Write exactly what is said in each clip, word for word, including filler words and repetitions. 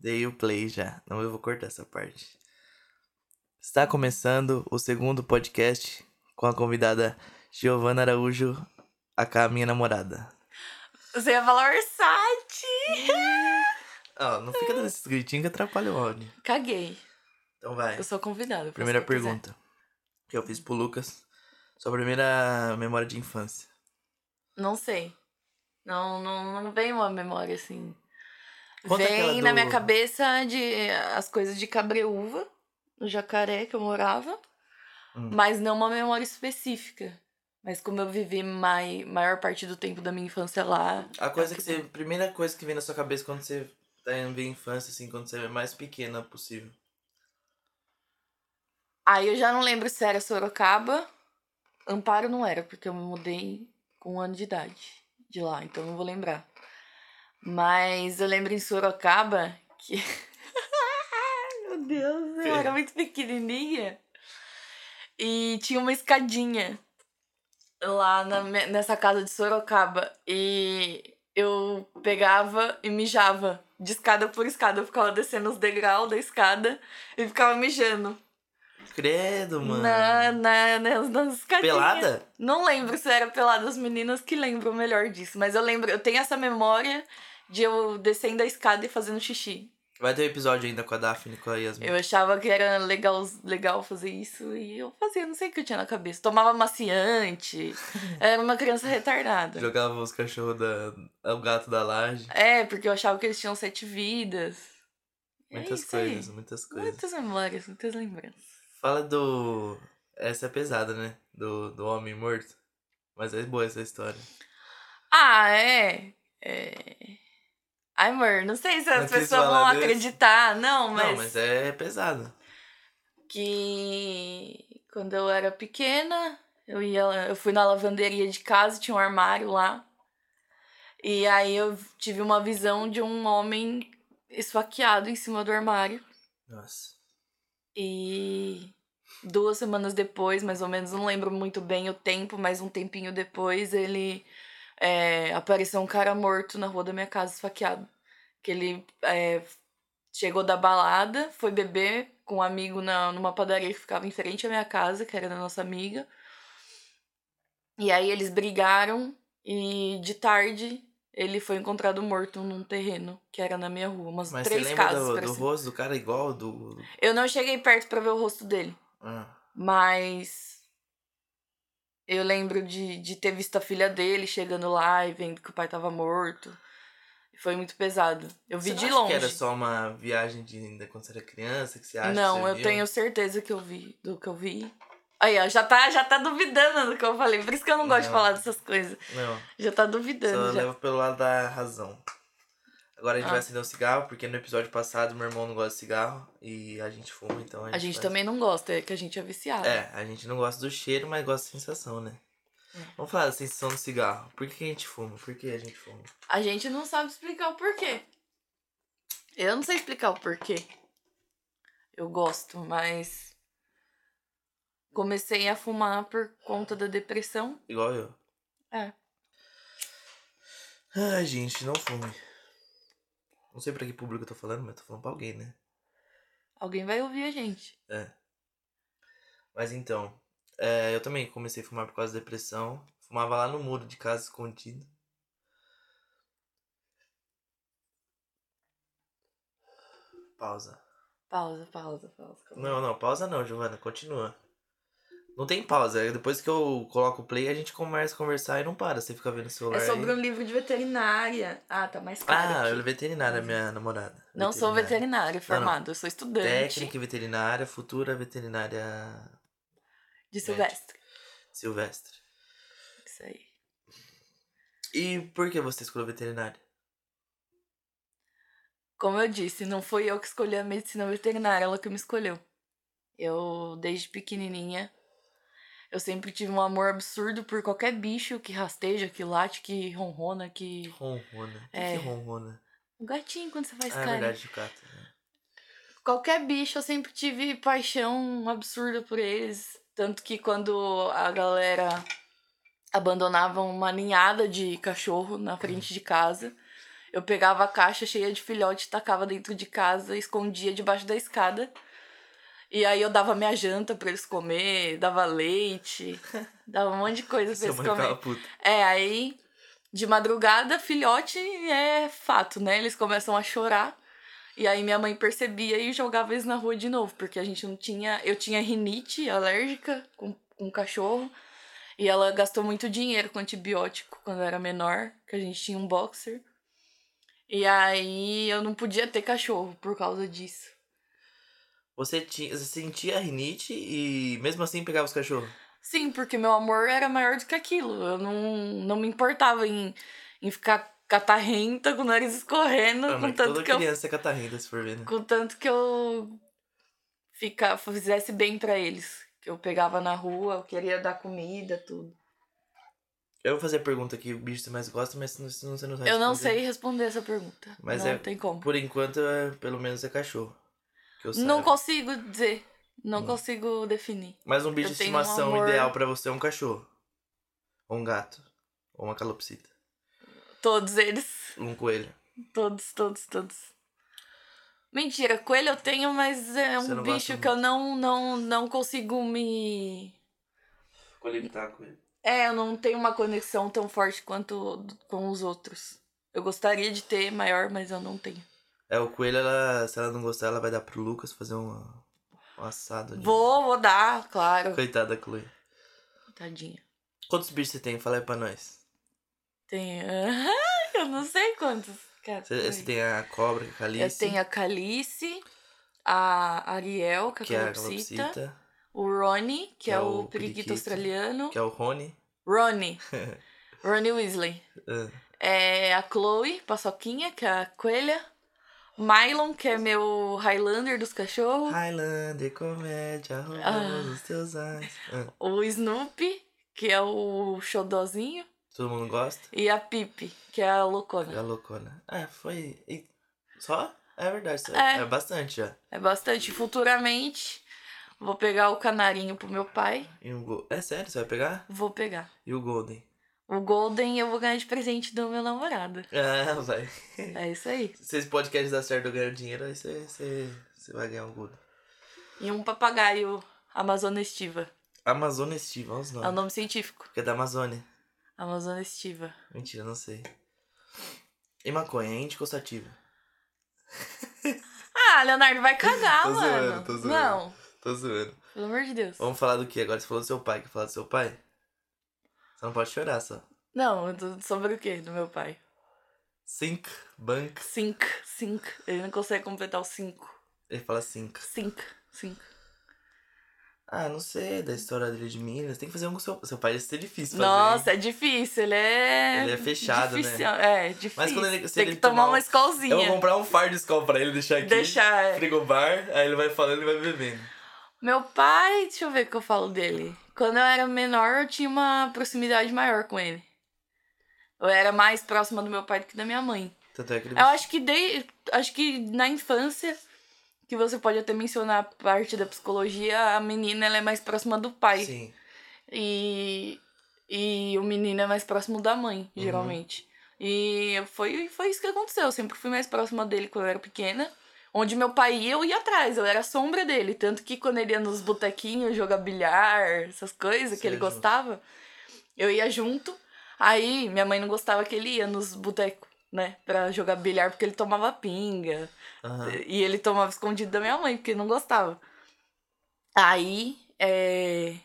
Dei o play já. Não, eu vou cortar essa parte. Está começando o segundo podcast com a convidada Giovana Araújo, a cá, minha namorada. Você ia falar Orsati! Oh, não fica dando esses gritinhos que atrapalha o áudio. Caguei. Então vai. Eu sou convidada. Primeira pergunta quiser. Que eu fiz pro Lucas. Sua primeira memória de infância. Não sei. Não, não, não vem uma memória assim. Conta vem na do... minha cabeça de, as coisas de Cabreúva, no Jacaré, que eu morava. Hum. Mas não uma memória específica. Mas como eu vivi mai, maior parte do tempo da minha infância lá... A coisa é que você, primeira coisa que vem na sua cabeça quando você tá em infância, assim, quando você é mais pequena possível. Aí eu já não lembro se era Sorocaba. Amparo não era, porque eu me mudei com um ano de idade de lá, então não vou lembrar. Mas eu lembro em Sorocaba que... Meu Deus, eu era muito pequenininha. E tinha uma escadinha lá na, nessa casa de Sorocaba. E eu pegava e mijava de escada por escada. Eu ficava descendo os degraus da escada e ficava mijando. Credo, mano. Na, na, nas, nas escadinhas. Pelada? Não lembro se era pelada. As meninas que lembram melhor disso. Mas eu lembro, eu tenho essa memória de eu descendo a escada e fazendo xixi. Vai ter um episódio ainda com a Daphne, com a Yasmin. Eu achava que era legal, legal fazer isso e eu fazia, não sei o que eu tinha na cabeça. Tomava maciante, era uma criança retardada. Jogava os cachorros, da, o gato da laje. É, porque eu achava que eles tinham sete vidas. Muitas é coisas, aí. muitas coisas. Muitas memórias, muitas lembranças. Fala do... Essa é pesada, né? Do, do homem morto. Mas é boa essa história. Ah, é... é... Ai, amor, não sei se as pessoas vão desse. acreditar, não, mas... Não, mas é pesado. Que quando eu era pequena, eu, ia, eu fui na lavanderia de casa, tinha um armário lá. E aí eu tive uma visão de um homem esfaqueado em cima do armário. Nossa. E duas semanas depois, mais ou menos, não lembro muito bem o tempo, mas um tempinho depois, ele... É, apareceu um cara morto na rua da minha casa, esfaqueado. Que ele é, chegou da balada, foi beber com um amigo na, numa padaria que ficava em frente à minha casa, que era da nossa amiga. E aí eles brigaram e de tarde ele foi encontrado morto num terreno que era na minha rua. Umas Mas três casas. Mas você lembra do, do rosto do cara igual? Do... Eu não cheguei perto pra ver o rosto dele. Ah. Mas... Eu lembro de, de ter visto a filha dele chegando lá e vendo que o pai tava morto. Foi muito pesado. Eu vi de longe. Você acha que era só uma viagem de ainda quando você era criança? Que você acha Não, que você eu viu? tenho certeza que eu vi, do que eu vi. Aí, ó, já tá, já tá duvidando do que eu falei. Por isso que eu não gosto não. de falar dessas coisas. Não. Já tá duvidando. Só já. Leva pelo lado da razão. Agora a gente ah. vai acender um cigarro, porque no episódio passado meu irmão não gosta de cigarro e a gente fuma, então... A gente, a gente faz... também não gosta, é que a gente é viciado. É, a gente não gosta do cheiro, mas gosta da sensação, né? É. Vamos falar da sensação do cigarro. Por que a gente fuma? Por que a gente fuma? A gente não sabe explicar o porquê. Eu não sei explicar o porquê. Eu gosto, mas... Comecei a fumar por conta da depressão. Igual eu. É. Ai, gente, não fume. Não sei pra que público eu tô falando, mas eu tô falando pra alguém, né? Alguém vai ouvir a gente. É. Mas então, é, eu também comecei a fumar por causa da depressão. Fumava lá no muro de casa, escondido. Pausa. Pausa, pausa, pausa. Não, não, pausa não, Giovana, continua. Não tem pausa, depois que eu coloco o play, a gente começa a conversar e não para, você fica vendo o celular. É sobre aí. Um livro de veterinária. Ah, tá mais caro Ah, aqui. Veterinária, minha namorada. Não veterinária. Sou veterinária formada, não, não. Eu sou estudante. Técnica veterinária, futura veterinária... De Silvestre. Silvestre. Isso aí. E por que você escolheu veterinária? Como eu disse, não foi eu que escolhi a medicina veterinária, ela que me escolheu. Eu, desde pequenininha... Eu sempre tive um amor absurdo por qualquer bicho que rasteja, que late, que ronrona, que... Ronrona? O que é que ronrona? O gatinho, quando você faz ah, carne. É verdade, o gato. Né? Qualquer bicho, eu sempre tive paixão absurda por eles. Tanto que quando a galera abandonava uma ninhada de cachorro na frente de casa, Eu pegava a caixa cheia de filhote, tacava dentro de casa, escondia debaixo da escada. E aí eu dava minha janta pra eles comer, dava leite, dava um monte de coisa pra eles comerem. Puta. É, aí de madrugada, filhote é fato, né? Eles começam a chorar. E aí minha mãe percebia e jogava eles na rua de novo, porque a gente não tinha... Eu tinha rinite alérgica com, com cachorro. E ela gastou muito dinheiro com antibiótico quando era menor, que a gente tinha um boxer. E aí eu não podia ter cachorro por causa disso. Você, tinha, você sentia a rinite e mesmo assim pegava os cachorros? Sim, porque meu amor era maior do que aquilo. Eu não, não me importava em, em ficar catarrenta, com o nariz escorrendo. Ah, com tanto toda que criança eu, é catarrenta, se for ver, né? Com tanto que eu fica, fizesse bem pra eles. Que eu pegava na rua, eu queria dar comida, tudo. Eu vou fazer a pergunta que o bicho você mais gosta, mas não, você não vai responder. Eu não sei responder essa pergunta. Mas não é, tem como. Por enquanto, é, pelo menos é cachorro. Não consigo dizer. Não, não consigo definir. Mas um bicho eu de estimação um amor... ideal pra você é um cachorro? Ou um gato? Ou uma calopsita? Todos eles. Um coelho? Todos, todos, todos. Mentira, coelho eu tenho, mas é um bicho que eu não, não, não consigo me... conectar com ele. É, eu não tenho uma conexão tão forte quanto com os outros. Eu gostaria de ter maior, mas eu não tenho. É, o coelho, ela, se ela não gostar, ela vai dar pro Lucas fazer um, um assado. De... Vou, vou dar, claro. Coitada da Chloe. Tadinha. Quantos bichos você tem? Fala aí pra nós. Tem... eu não sei quantos. Cara, você, você tem a cobra, a Calisi. Eu tenho a Calisi, a Ariel, que, que é a calopsita. O Ronnie, que, que é o periquito australiano. Que é o Ronnie. Ronnie. Ronnie Weasley. É. É a Chloe, paçoquinha, que é a coelha. Mylon, que é meu Highlander dos cachorros. Highlander, comédia, roubou ah. os teus olhos. Ah. O Snoopy, que é o xodózinho. Todo mundo gosta. E a Pipi, que é a loucona. É a loucona. Ah, foi... E... Só? É verdade, só. É. É bastante já. É bastante. Futuramente, vou pegar o canarinho pro meu pai. E o go... É sério? Você vai pegar? Vou pegar. E o Golden? O Golden eu vou ganhar de presente do meu namorado. Ah, vai. É isso aí. Se esse podcast dar certo eu ganhar dinheiro, aí você, você, você vai ganhar o Golden. E um papagaio Amazona aestiva. Amazona aestiva, olha os nomes. É o nome científico. Que é da Amazônia. Amazona aestiva. Mentira, não sei. E maconha, é anticonceptiva. Ah, Leonardo, vai cagar, tô mano. Zoando, tô zoando. Não. Tô zoando. Pelo amor de Deus. Vamos falar do que agora? Você falou do seu pai. Quer falar do seu pai? Você não pode chorar, só. Não, sobre o quê? Do meu pai. Cinco, bank. Cinco, cinco. Ele não consegue completar o cinco. Ele fala cinco. Cinco, cinco. Ah, não sei da história dele de mim. Você tem que fazer um com seu... seu pai. Isso é difícil fazer. Nossa, é difícil. Ele é... Ele é fechado, difícil, né? É, difícil. Mas quando ele... Se tem ele que tomar uma escolzinha. Eu vou comprar um fardo de escol pra ele, deixar aqui. Deixar, é. Frigobar. Aí ele vai falando e vai bebendo. Meu pai... Deixa eu ver o que eu falo dele. Quando eu era menor, eu tinha uma proximidade maior com ele. Eu era mais próxima do meu pai do que da minha mãe. Tanto é que ele... Eu acho que, de... acho que na infância, que você pode até mencionar a parte da psicologia, a menina ela é mais próxima do pai. Sim. E, e o menino é mais próximo da mãe, geralmente. Uhum. E foi... foi isso que aconteceu. Eu sempre fui mais próxima dele quando eu era pequena. Onde meu pai ia, eu ia atrás, eu era a sombra dele. Tanto que quando ele ia nos botequinhos jogar bilhar, essas coisas Sim, que ele gostava, eu ia junto. Aí minha mãe não gostava que ele ia nos botecos, né? Pra jogar bilhar, porque ele tomava pinga. Uhum. E ele tomava escondido da minha mãe, porque não gostava. Aí, é...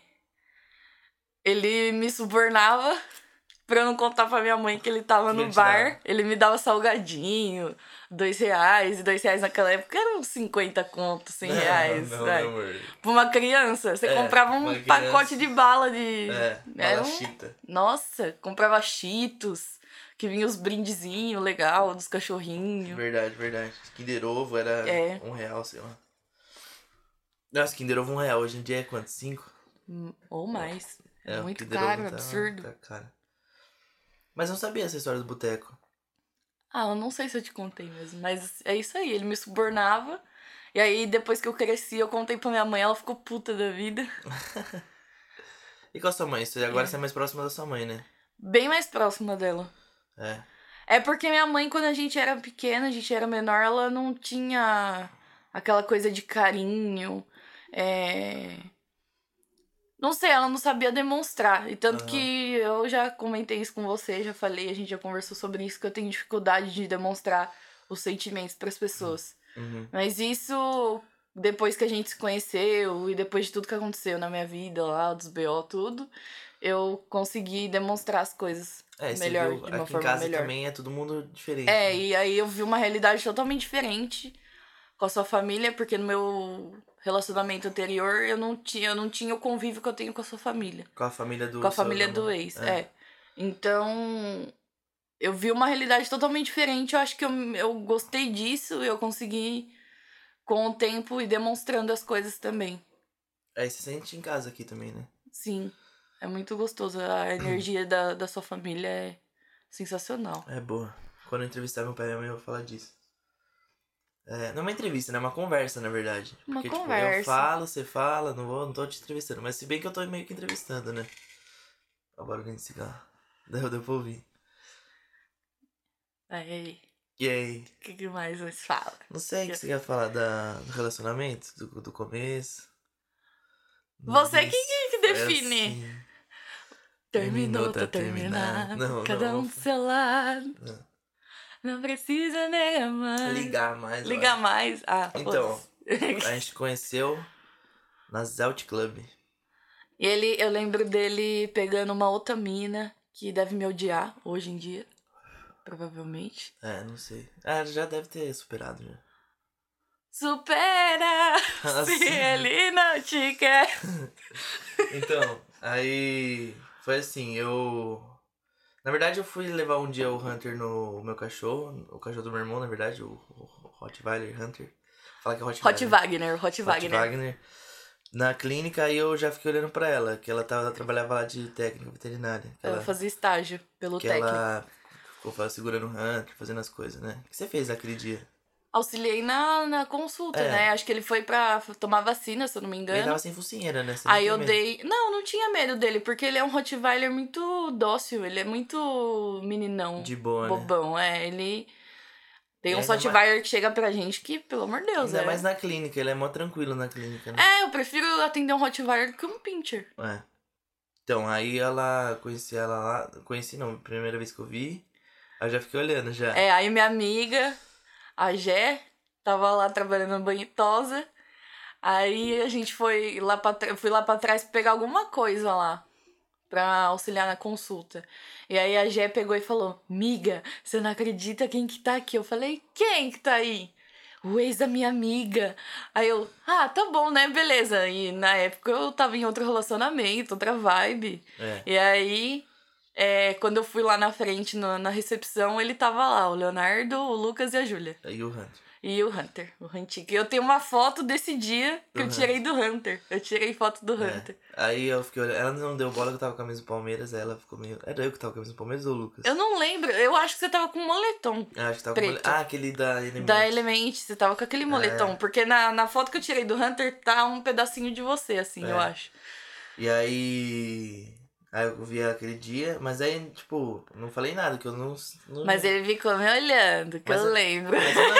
ele me subornava pra eu não contar pra minha mãe que ele tava no bar. Ele me dava salgadinho, dois reais. E dois reais naquela época eram cinquenta contos, cem reais. Não, não, não, pra uma criança, você é, comprava um criança... pacote de bala de... É, bala um... chita. Nossa, comprava Cheetos, que vinha os brindezinhos legal dos cachorrinhos. Verdade, verdade. Kinder Ovo era é. um real, sei lá. Nossa, Kinder Ovo um real. Hoje em dia é quanto? Cinco? Ou mais. É, é muito caro, tá, absurdo. Tá caro. Mas eu não sabia essa história do boteco. Ah, eu não sei se eu te contei mesmo. Mas é isso aí, ele me subornava. E aí, depois que eu cresci, eu contei pra minha mãe. Ela ficou puta da vida. E com a sua mãe? Agora é. Você é mais próxima da sua mãe, né? Bem mais próxima dela. É. É porque minha mãe, quando a gente era pequena, a gente era menor, ela não tinha aquela coisa de carinho. É... Não sei, ela não sabia demonstrar. E tanto uhum. que eu já comentei isso com você, já falei, a gente já conversou sobre isso, que eu tenho dificuldade de demonstrar os sentimentos pras pessoas. Uhum. Mas isso, depois que a gente se conheceu e depois de tudo que aconteceu na minha vida lá, dos B O, tudo, eu consegui demonstrar as coisas. É, melhor, viu, de uma aqui forma em casa melhor. Também é todo mundo diferente. É, né? E aí eu vi uma realidade totalmente diferente com a sua família, porque no meu relacionamento anterior eu não tinha, eu não tinha o convívio que eu tenho com a sua família. Com a família do ex. Com a família do ex, é. é. Então, eu vi uma realidade totalmente diferente, eu acho que eu, eu gostei disso e eu consegui, com o tempo, ir demonstrando as coisas também. É, você sente em casa aqui também, né? Sim. É muito gostoso, a energia da, da sua família é sensacional. É boa. Quando eu entrevistar meu pai e minha mãe, eu vou falar disso. É, não é uma entrevista, né? É uma conversa, na verdade. Uma Porque, conversa. Tipo, eu falo, você fala, não, vou, não tô te entrevistando. Mas se bem que eu tô meio que entrevistando, né? Olha o barulhinho de cigarro. Deu, deu pra ouvir. Aí. E aí? O que, que mais você fala? Não sei o que, que você quer falar da, do relacionamento, do, do começo. Você que, que define. É assim. Terminou, tá terminado, não, cada não, um do seu lado, não, não precisa negar mais. Ligar mais. Ligar olha. mais, ah, Então, a gente conheceu na Zelt Club. E ele, eu lembro dele pegando uma outra mina, que deve me odiar hoje em dia, provavelmente. É, não sei, ah, já deve ter superado já. Supera, assim. Se ele não te quer. Então, aí... Foi assim, eu... Na verdade, eu fui levar um dia o Hunter no o meu cachorro. O cachorro do meu irmão, na verdade. O, o Rottweiler, Hunter. Fala que é Rottweiler. Rottweiler, Rottweiler. Rottweiler. Na clínica, aí eu já fiquei olhando pra ela. Que ela, tava, ela trabalhava lá de técnica veterinária. Ela, ela fazia estágio pelo que técnico. Ela ficou segurando o Hunter, fazendo as coisas, né? O que você fez naquele dia? Auxiliei na, na consulta, é. né? Acho que ele foi pra tomar vacina, se eu não me engano. Ele tava sem focinheira, né? Você Aí eu medo. dei... Não, não tinha medo dele, porque ele é um Rottweiler muito dócil. Ele é muito meninão. De boa, Bobão, né? é. Ele... Tem uns Rottweiler mais... que chega pra gente que, pelo amor de Deus, ainda é. Ainda mais na clínica, ele é mó tranquilo na clínica, né? É, eu prefiro atender um Rottweiler do que um Pinscher. É. Então, aí ela... Conheci ela lá... Conheci não, primeira vez que eu vi. Aí eu já fiquei olhando, já. É, aí minha amiga... A Jé tava lá trabalhando na banhitosa. Aí a gente foi lá pra tra- fui lá pra trás pegar alguma coisa lá. Pra auxiliar na consulta. E aí a Jé pegou e falou: miga, você não acredita quem que tá aqui? Eu falei: quem que tá aí? O ex da minha amiga. Aí eu: ah, tá bom, né? Beleza. E na época eu tava em outro relacionamento, outra vibe. É. E aí... É, quando eu fui lá na frente, na, na recepção, ele tava lá, o Leonardo, o Lucas e a Júlia. E o Hunter. E o Hunter, o Hunter. Eu tenho uma foto desse dia que do eu tirei Hunter. do Hunter. Eu tirei foto do é. Hunter. Aí eu fiquei olhando, ela não deu bola que eu tava com a camisa do Palmeiras, aí ela ficou meio... Era eu que tava com a camisa do Palmeiras ou o Lucas? Eu não lembro, eu acho que você tava com um moletom. Eu acho que tava preto. com Ah, aquele da Element. Da Element, você tava com aquele moletom, é. porque na, na foto que eu tirei do Hunter tá um pedacinho de você, assim, é. eu acho. E aí... Aí eu vi ela aquele dia, mas aí, tipo, não falei nada, que eu não... não... Mas ele ficou me olhando, que mas eu lembro. Eu, mas, eu não,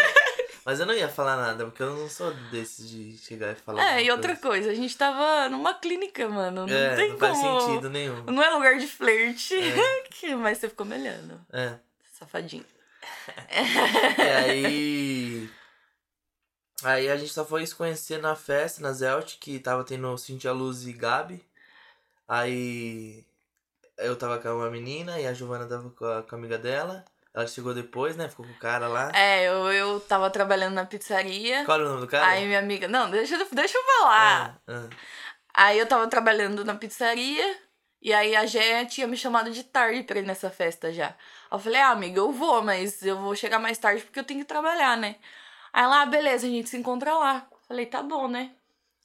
mas eu não ia falar nada, porque eu não sou desses de chegar e falar... É, e outra coisa. coisa, a gente tava numa clínica, mano, não é, tem não como... não faz sentido nenhum. Não é lugar de flerte, é. mas você ficou me olhando. É. Safadinho. E aí... Aí a gente só foi se conhecer na festa, na Zelt, que tava tendo Cintia Luz e Gabi. Aí eu tava com uma menina e a Giovana tava com a, com a amiga dela. Ela chegou depois, né? Ficou com o cara lá. É, eu, eu tava trabalhando na pizzaria. Qual era o nome do cara? Aí minha amiga... Não, deixa, deixa eu falar. É, é. Aí eu tava trabalhando na pizzaria e aí a Gé tinha me chamado de tarde pra ir nessa festa já. Eu falei: ah, amiga, eu vou, mas eu vou chegar mais tarde porque eu tenho que trabalhar, né? Aí ela: ah, beleza, a gente se encontra lá. Eu falei: tá bom, né?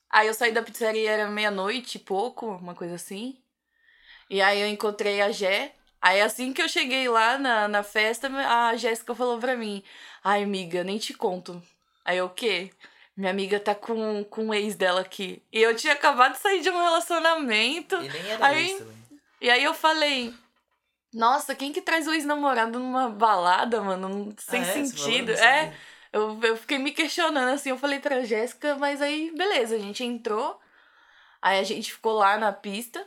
Aí eu saí da pizzaria, era meia-noite e pouco, uma coisa assim. E aí eu encontrei a Jé. Aí assim que eu cheguei lá na, na festa, a Jéssica falou pra mim: ai, amiga, nem te conto. Aí eu: o quê? Minha amiga tá com, com o ex dela aqui. E eu tinha acabado de sair de um relacionamento. E nem era aí, isso, né? E aí eu falei: Nossa, quem que traz o ex-namorado numa balada, mano? Não, sem ah, é? sentido. É, eu, eu fiquei me questionando, assim. Eu falei pra Jéssica, mas aí, beleza, a gente entrou. Aí a gente ficou lá na pista.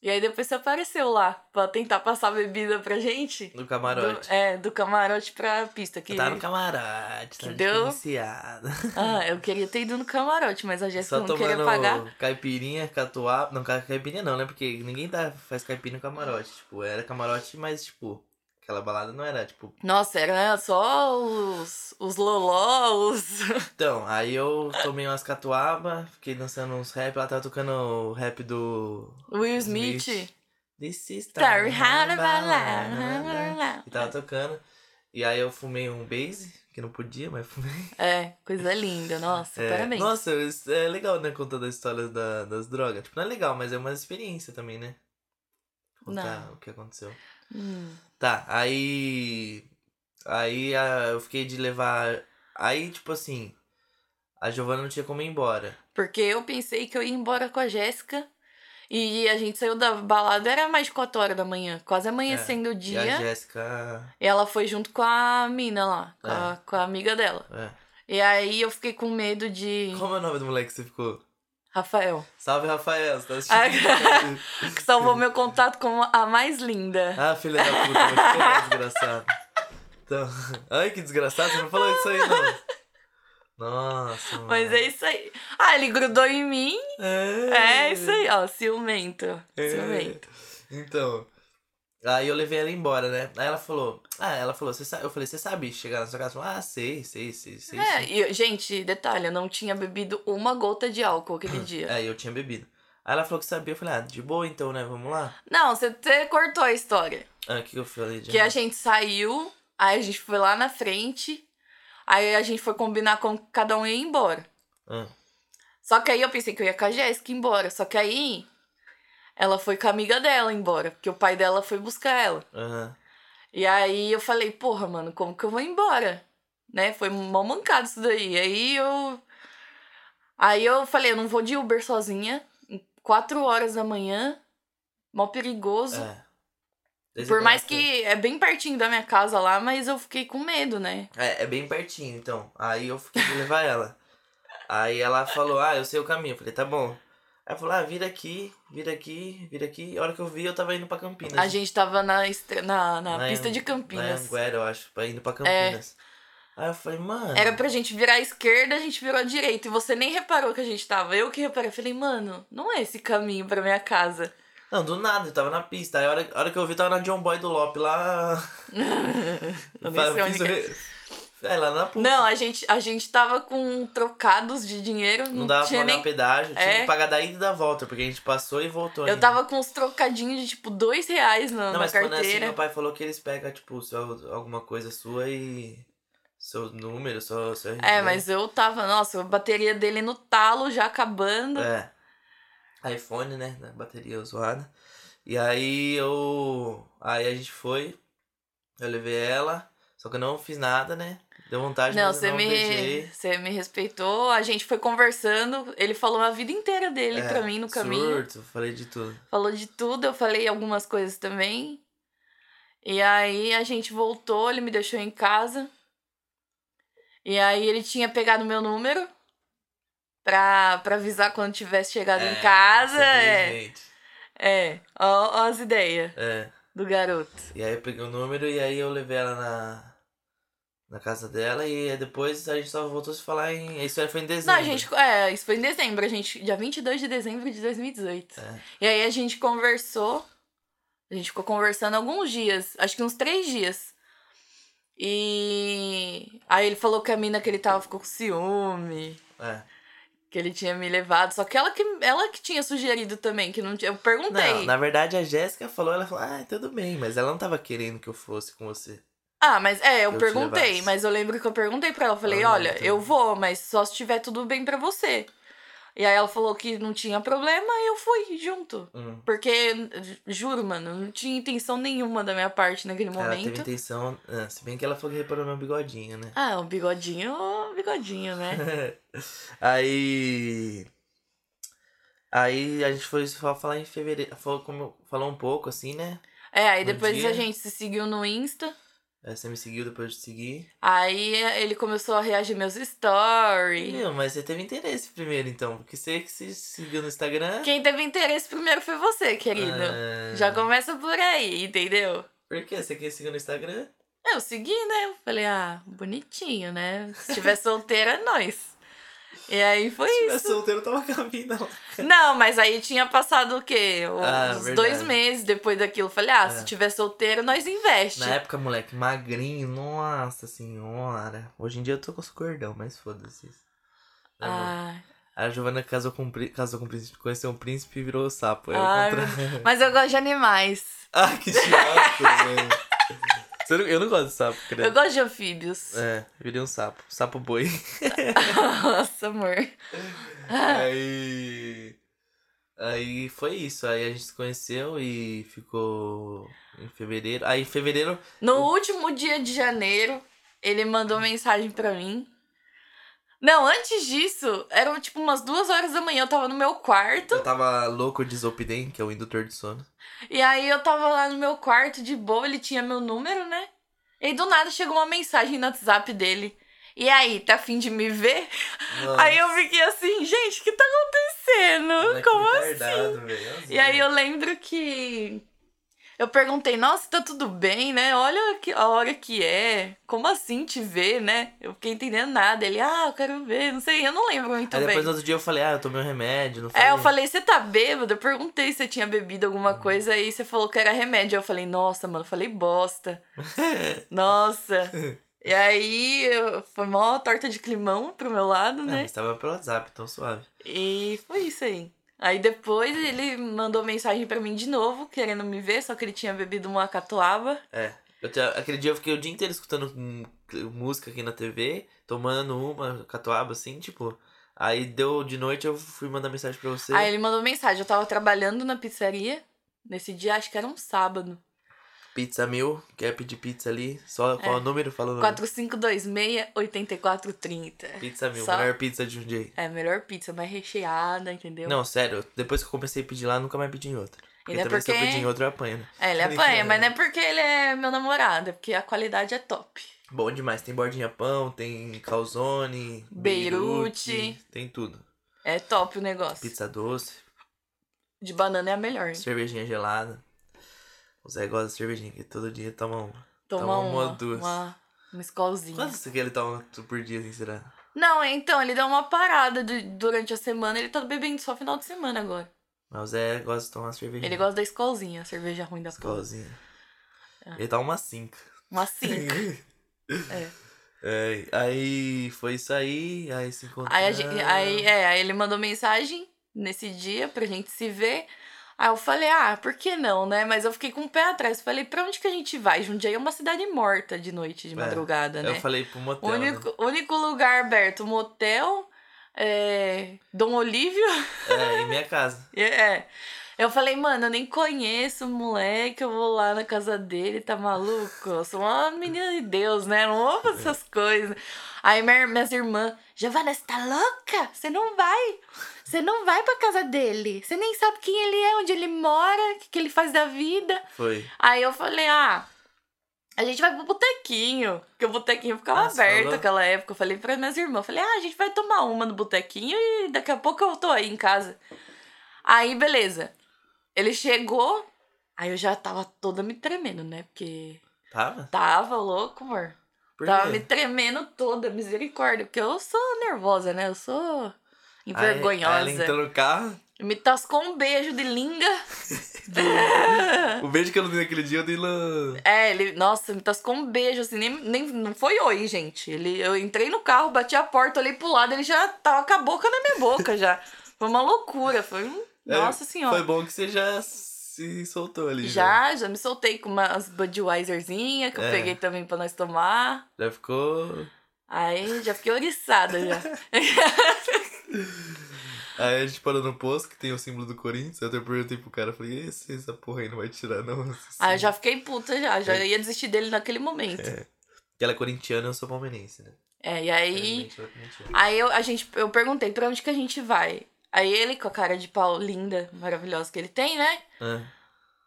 E aí depois você apareceu lá pra tentar passar bebida pra gente. Do camarote. Do, é, do camarote pra pista. Que, tá no camarote, que tá diferenciado. Deu... Ah, eu queria ter ido no camarote, mas a Jéssica não queria pagar. Só caipirinha, catuaba... Não, caipirinha não, né? Porque ninguém tá, faz caipirinha no camarote. Tipo, era camarote, mas tipo... Aquela balada não era, tipo... Nossa, era só os, os loló, os... Então, aí eu tomei umas catuaba, fiquei dançando uns rap, ela tava tocando o rap do... Will Smith. Smith. This is... Story, how to... E tava tocando. E aí eu fumei um base, que não podia, mas fumei. É, coisa linda, nossa, é, parabéns. Nossa, é legal, né, contando as histórias da, das drogas. Tipo, não é legal, mas é uma experiência também, né? Contar não. O que aconteceu. Hum. Tá, aí. Aí eu fiquei de levar. Aí, tipo assim, a Giovana não tinha como ir embora. Porque eu pensei que eu ia embora com a Jéssica. E a gente saiu da balada, era mais de quatro horas da manhã, quase amanhecendo é. o dia. E a Jéssica. Ela foi junto com a mina lá, com, é. a, com a amiga dela. É. E aí eu fiquei com medo de. Como é o nome do moleque que você ficou? Rafael. Salve, Rafael. Você tá assistindo? Que salvou meu contato com a mais linda. Ah, filha da puta, mas que é desgraçado. Então... Ai, que desgraçado, você não falou isso aí, não. Nossa, mano. Mas é isso aí. Ah, ele grudou em mim. É, é isso aí, ó, ciumento. É. Ciumento. Então, aí eu levei ela embora, né? Aí ela falou... Ah, ela falou... Cê sabe? Eu falei, você sabe chegar na sua casa? Ah, sei, sei, sei, sei. É, sei. E eu, gente, detalhe, eu não tinha bebido uma gota de álcool aquele dia. É, eu tinha bebido. Aí ela falou que sabia, eu falei, ah, de boa então, né? Vamos lá? Não, você cortou a história. Ah, o que eu falei? De que a gente saiu, aí a gente foi lá na frente, aí a gente foi combinar com cada um ir embora. Ah. Só que aí eu pensei que eu ia com a Jéssica embora, só que aí... Ela foi com a amiga dela embora, porque o pai dela foi buscar ela. Uhum. E aí eu falei, porra, mano, como que eu vou embora? Né? Foi mal mancado isso daí. Aí eu... Aí eu falei, eu não vou de Uber sozinha. Quatro horas da manhã. Mal perigoso. É. Por mais que é bem pertinho da minha casa lá, mas eu fiquei com medo, né? É, é bem pertinho, então. Aí eu fiquei de levar ela. Aí ela falou, ah, eu sei o caminho. Eu falei, tá bom. Aí eu falei, ah, vira aqui, vira aqui, vira aqui. A hora que eu vi, eu tava indo pra Campinas. A gente tava na, estre... na, na, na pista em... de Campinas. Na Anguera, eu acho, indo pra Campinas. É. Aí eu falei, mano... Era pra gente virar à esquerda, a gente virou à direita. E você nem reparou que a gente tava. Eu que reparei, falei, mano, não é esse caminho pra minha casa. Não, do nada, eu tava na pista. Aí a hora, a hora que eu vi, eu tava na John Boy do Lope, lá... eu nem sei onde que... É, lá na puta. Não, a gente, a gente tava com trocados de dinheiro. Não, não dava pra pagar nem... pedágio, tinha é. que pagar da ida e da volta, porque a gente passou e voltou. Eu ainda tava com uns trocadinhos de, tipo, dois reais na, não, mas na carteira. Não, assim, meu pai falou que eles pegam, tipo, seu, alguma coisa sua e... Seu número, seu... seu é, mas eu tava, nossa, a bateria dele no talo já acabando. É. iPhone, né, da bateria zoada. E aí eu... Aí a gente foi, eu levei ela, só que eu não fiz nada, né? Deu vontade, não, mas eu não me beijei. Você me respeitou, a gente foi conversando, ele falou a vida inteira dele é, pra mim no caminho. Surto, falei de tudo. Falou de tudo, eu falei algumas coisas também. E aí a gente voltou, ele me deixou em casa. E aí ele tinha pegado meu número pra, pra avisar quando tivesse chegado é, em casa. É, é, ó, ó as ideias é. do garoto. E aí eu peguei o número e aí eu levei ela na... Na casa dela, e depois a gente só voltou a se falar em... Isso foi em dezembro. Não, a gente... É, isso foi em dezembro, a gente... Dia vinte e dois de dezembro de dois mil e dezoito. É. E aí a gente conversou, a gente ficou conversando alguns dias, acho que uns três dias. E... Aí ele falou que a mina que ele tava ficou com ciúme. É. Que ele tinha me levado, só que ela que, ela que tinha sugerido também, que não tinha... Eu perguntei. Não, na verdade a Jéssica falou, ela falou, ah, tudo bem, mas ela não tava querendo que eu fosse com você. Ah, mas é, eu, eu perguntei, mas eu lembro que eu perguntei pra ela, eu falei, ah, olha, não, eu vou, mas só se tiver tudo bem pra você. E aí ela falou que não tinha problema e eu fui junto. Hum. Porque, juro, mano, não tinha intenção nenhuma da minha parte naquele ela momento. Ela teve intenção, ah, se bem que ela falou que reparou meu bigodinho, né? Ah, o bigodinho, o bigodinho, né? aí... Aí a gente foi falar em fevereiro, falou, falou um pouco assim, né? É, aí depois a gente se seguiu no Insta. É, você me seguiu, depois de seguir. Aí ele começou a reagir meus stories. Meu, mas você teve interesse primeiro, então. Porque você que se seguiu no Instagram... Quem teve interesse primeiro foi você, querido. Ah. Já começa por aí, entendeu? Por quê? Você quer seguir no Instagram? Eu segui, né? Eu falei, ah, bonitinho, né? Se tiver solteira, é nóis. E aí foi isso. Se tivesse solteiro, eu tava caminhando. Não, mas aí tinha passado o quê? Uns ah, dois meses depois daquilo. Falei, ah, é. se tiver solteiro, nós investe. Na época, moleque, magrinho, nossa senhora. Hoje em dia eu tô com os cordão, mas foda-se. Ah. A Giovana casou com, casou com o príncipe, conheceu um príncipe e virou sapo. Ai, eu mas eu gosto de animais. Ah, que chato, velho. Eu não gosto de sapo, credo. Eu gosto de anfíbios. É, virei um sapo. Sapo boi. Nossa, amor. Aí... Aí foi isso. Aí a gente se conheceu e ficou em fevereiro. Aí em fevereiro... No eu... último dia de janeiro, ele mandou mensagem pra mim. Não, antes disso, eram tipo umas duas horas da manhã, eu tava no meu quarto. Eu tava louco de Zolpidem, que é o indutor de sono. E aí eu tava lá no meu quarto, de boa, ele tinha meu número, né? E aí do nada chegou uma mensagem no WhatsApp dele. E aí, tá afim de me ver? Nossa. Aí eu fiquei assim, gente, o que tá acontecendo? Mano, como assim? Tardado, e aí eu lembro que... Eu perguntei, nossa, tá tudo bem, né? Olha a hora que é. Como assim te ver, né? Eu fiquei entendendo nada. Ele, ah, eu quero ver, não sei, eu não lembro muito bem. Aí depois, no outro dia, eu falei, ah, eu tomei um remédio, não falei. É, eu falei, você tá bêbado? Eu perguntei se você tinha bebido alguma uhum. coisa, aí você falou que era remédio. Eu falei, nossa, mano, eu falei bosta. Nossa. E aí, eu... foi mó torta de climão pro meu lado, né? É, mas tava pelo WhatsApp, tão suave. E foi isso aí. Aí depois ele mandou mensagem pra mim de novo, querendo me ver, só que ele tinha bebido uma catuaba. É, eu te, aquele dia eu fiquei o dia inteiro escutando música aqui na T V, tomando uma catuaba, assim, tipo... Aí deu de noite, eu fui mandar mensagem pra você. Aí ele mandou mensagem, eu tava trabalhando na pizzaria, nesse dia acho que era um sábado. Pizza Mil, quer pedir pizza ali, só qual é. o número? Fala o número. quatro cinco dois seis, oito quatro três zero. Pizza Mil, só... melhor pizza de Jundiaí. É, melhor pizza, mais recheada, entendeu? Não, sério, depois que eu comecei a pedir lá, nunca mais pedi em outra. Porque é também porque... se eu pedir em outra, eu apanho. É, ele apanha, mas não é porque ele é meu namorado, é porque a qualidade é top. Bom demais, tem bordinha pão, tem calzone, Beirute, Beirute, tem tudo. É top o negócio. Pizza doce. De banana é a melhor. Cervejinha gelada. O Zé gosta de cervejinha, que todo dia toma uma. Toma, toma uma, uma ou duas. Uma, uma escolzinha. Quantos que ele toma por dia, assim, será? Não, então, ele dá uma parada de, durante a semana. Ele tá bebendo só final de semana agora. Mas o Zé gosta de tomar cervejinha. Ele gosta da escolzinha, a cerveja ruim da porra. Escolzinha. É. Ele tá uma cinco. Uma cinco. É. É. Aí foi isso aí, aí se encontrou. Aí, aí, é, aí ele mandou mensagem nesse dia pra gente se ver. Aí eu falei, ah, por que não, né? Mas eu fiquei com o pé atrás. Falei, pra onde que a gente vai? Jundiaí é uma cidade morta de noite, de madrugada, é, né? Eu falei pro motel. Único, né? único lugar aberto, motel, é, Dom Olívio. É, em minha casa. É. Eu falei, mano, eu nem conheço o moleque, eu vou lá na casa dele, tá maluco? Eu sou uma menina de Deus, né? Não vou fazer essas coisas. Aí minha, minhas irmãs, Giovana, você tá louca? Você não vai. Você não vai pra casa dele. Você nem sabe quem ele é, onde ele mora, o que, que ele faz da vida. Foi. Aí eu falei, ah, a gente vai pro botequinho. Porque o botequinho ficava ah, aberto falou. Naquela época. Eu falei pra minhas irmãs, eu falei, ah, a gente vai tomar uma no botequinho e daqui a pouco eu tô aí em casa. Aí, beleza. Ele chegou, aí eu já tava toda me tremendo, né? Porque... Tava? Tava, louco, amor. Por tava quê? Me tremendo toda, misericórdia. Porque eu sou nervosa, né? Eu sou... envergonhosa. Aí, aí ela entrou no carro. Me tascou um beijo de língua. O beijo que eu não dei naquele dia, eu dei lá. É, ele... Nossa, me tascou um beijo, assim. Nem, nem, não foi oi, gente. Ele, eu entrei no carro, bati a porta, olhei pro lado. Ele já tava com a boca na minha boca, já. Foi uma loucura. Foi um... É, nossa senhora. Foi bom que você já se soltou ali. Já, já, já me soltei com umas Budweiserzinhas que é. eu peguei também pra nós tomar. Já ficou... Aí já fiquei oriçada, já. Aí a gente parou no posto, que tem o símbolo do Corinthians. Eu até perguntei pro cara, falei, essa porra aí não vai tirar, não. Aí eu já fiquei puta, já. Já é. ia desistir dele naquele momento. É. Porque ela é corintiana, eu sou palmeirense, né? É, e aí... É, aí eu, a gente, eu perguntei, pra onde que a gente vai? Aí ele, com a cara de pau linda, maravilhosa que ele tem, né? É.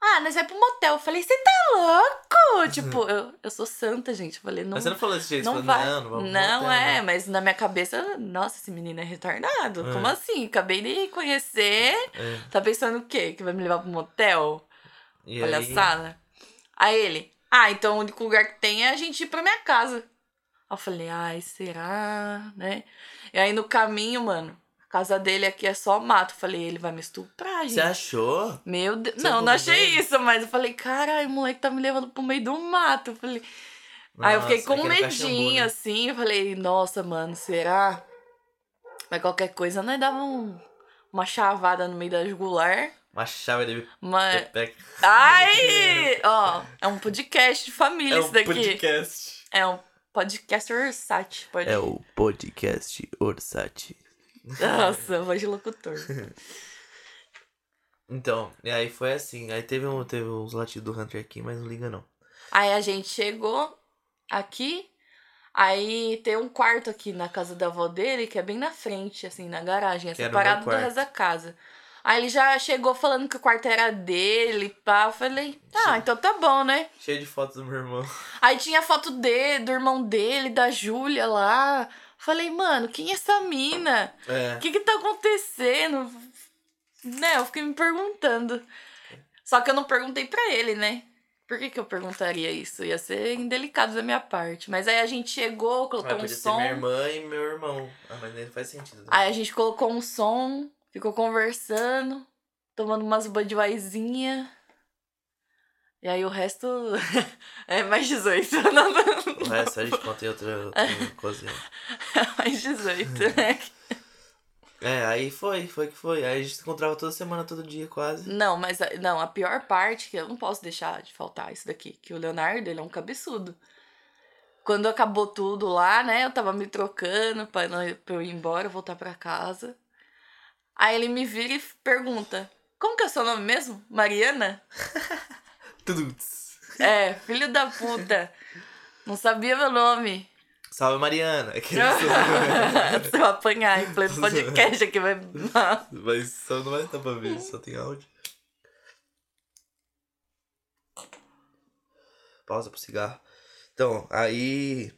ah, nós vai pro motel. Eu falei, você tá louco? Tipo, eu, eu sou santa, gente. Eu falei, não. Mas você não falou desse jeito, não vai. Não, não, vamos não motel, é, né? Mas na minha cabeça, nossa, esse menino é retardado. É. Como assim? Acabei de conhecer. É. Tá pensando o quê? Que vai me levar pro motel? E palhaçada. Aí? Aí ele, ah, então o único lugar que tem é a gente ir pra minha casa. Aí eu falei, ai, será, né? E aí no caminho, mano. Casa dele aqui é só mato. Falei, ele vai me estuprar, gente. Você achou? Meu Deus. Você não, não achei isso, mas eu falei, caralho, o moleque tá me levando pro meio do mato. Eu falei. Nossa, aí eu fiquei com um medinho, né? Assim. Eu falei, nossa, mano, será? Mas qualquer coisa, nós dava um, uma chavada no meio da jugular. Uma chave de... Mas... Ai! Ó, é um podcast de família, é isso um daqui. É um podcast. É um podcast Orsat. Pode... É o podcast Orsat. Nossa, voz de locutor. Então, e aí foi assim. Aí teve, um, teve uns latidos do Hunter aqui, mas não liga não. Aí a gente chegou aqui. Aí tem um quarto aqui na casa da avó dele, que é bem na frente, assim, na garagem. É separado do resto da casa. Aí ele já chegou falando que o quarto era dele, pá. Eu falei, ah, então tá bom, né? Cheio de fotos do meu irmão. Aí tinha foto dele, do irmão dele, da Júlia lá. Falei, mano, quem é essa mina? O é. que que tá acontecendo? Né, eu fiquei me perguntando. Só que eu não perguntei pra ele, né? Por que que eu perguntaria isso? Ia ser indelicado da minha parte. Mas aí a gente chegou, colocou ah, um som... Minha irmã e meu irmão. Ah, mas não faz sentido. Né? Aí a gente colocou um som, ficou conversando, tomando umas budweisinhas. E aí o resto é mais dezoito. Não, não. O resto a gente conta em outra, outra coisa. É mais dezoito, né? É, aí foi, foi que foi. Aí a gente se encontrava toda semana, todo dia quase. Não, mas não, a pior parte, que eu não posso deixar de faltar isso daqui, que o Leonardo, ele é um cabeçudo. Quando acabou tudo lá, né, eu tava me trocando pra, não, pra eu ir embora, voltar pra casa. Aí ele me vira e pergunta, como que é o seu nome mesmo? Mariana? É, filho da puta. Não sabia meu nome. Salve, Mariana. Se eu apanhar em pleno podcast aqui vai... Mas só não vai dar pra ver, só tem áudio. Pausa pro cigarro. Então, aí...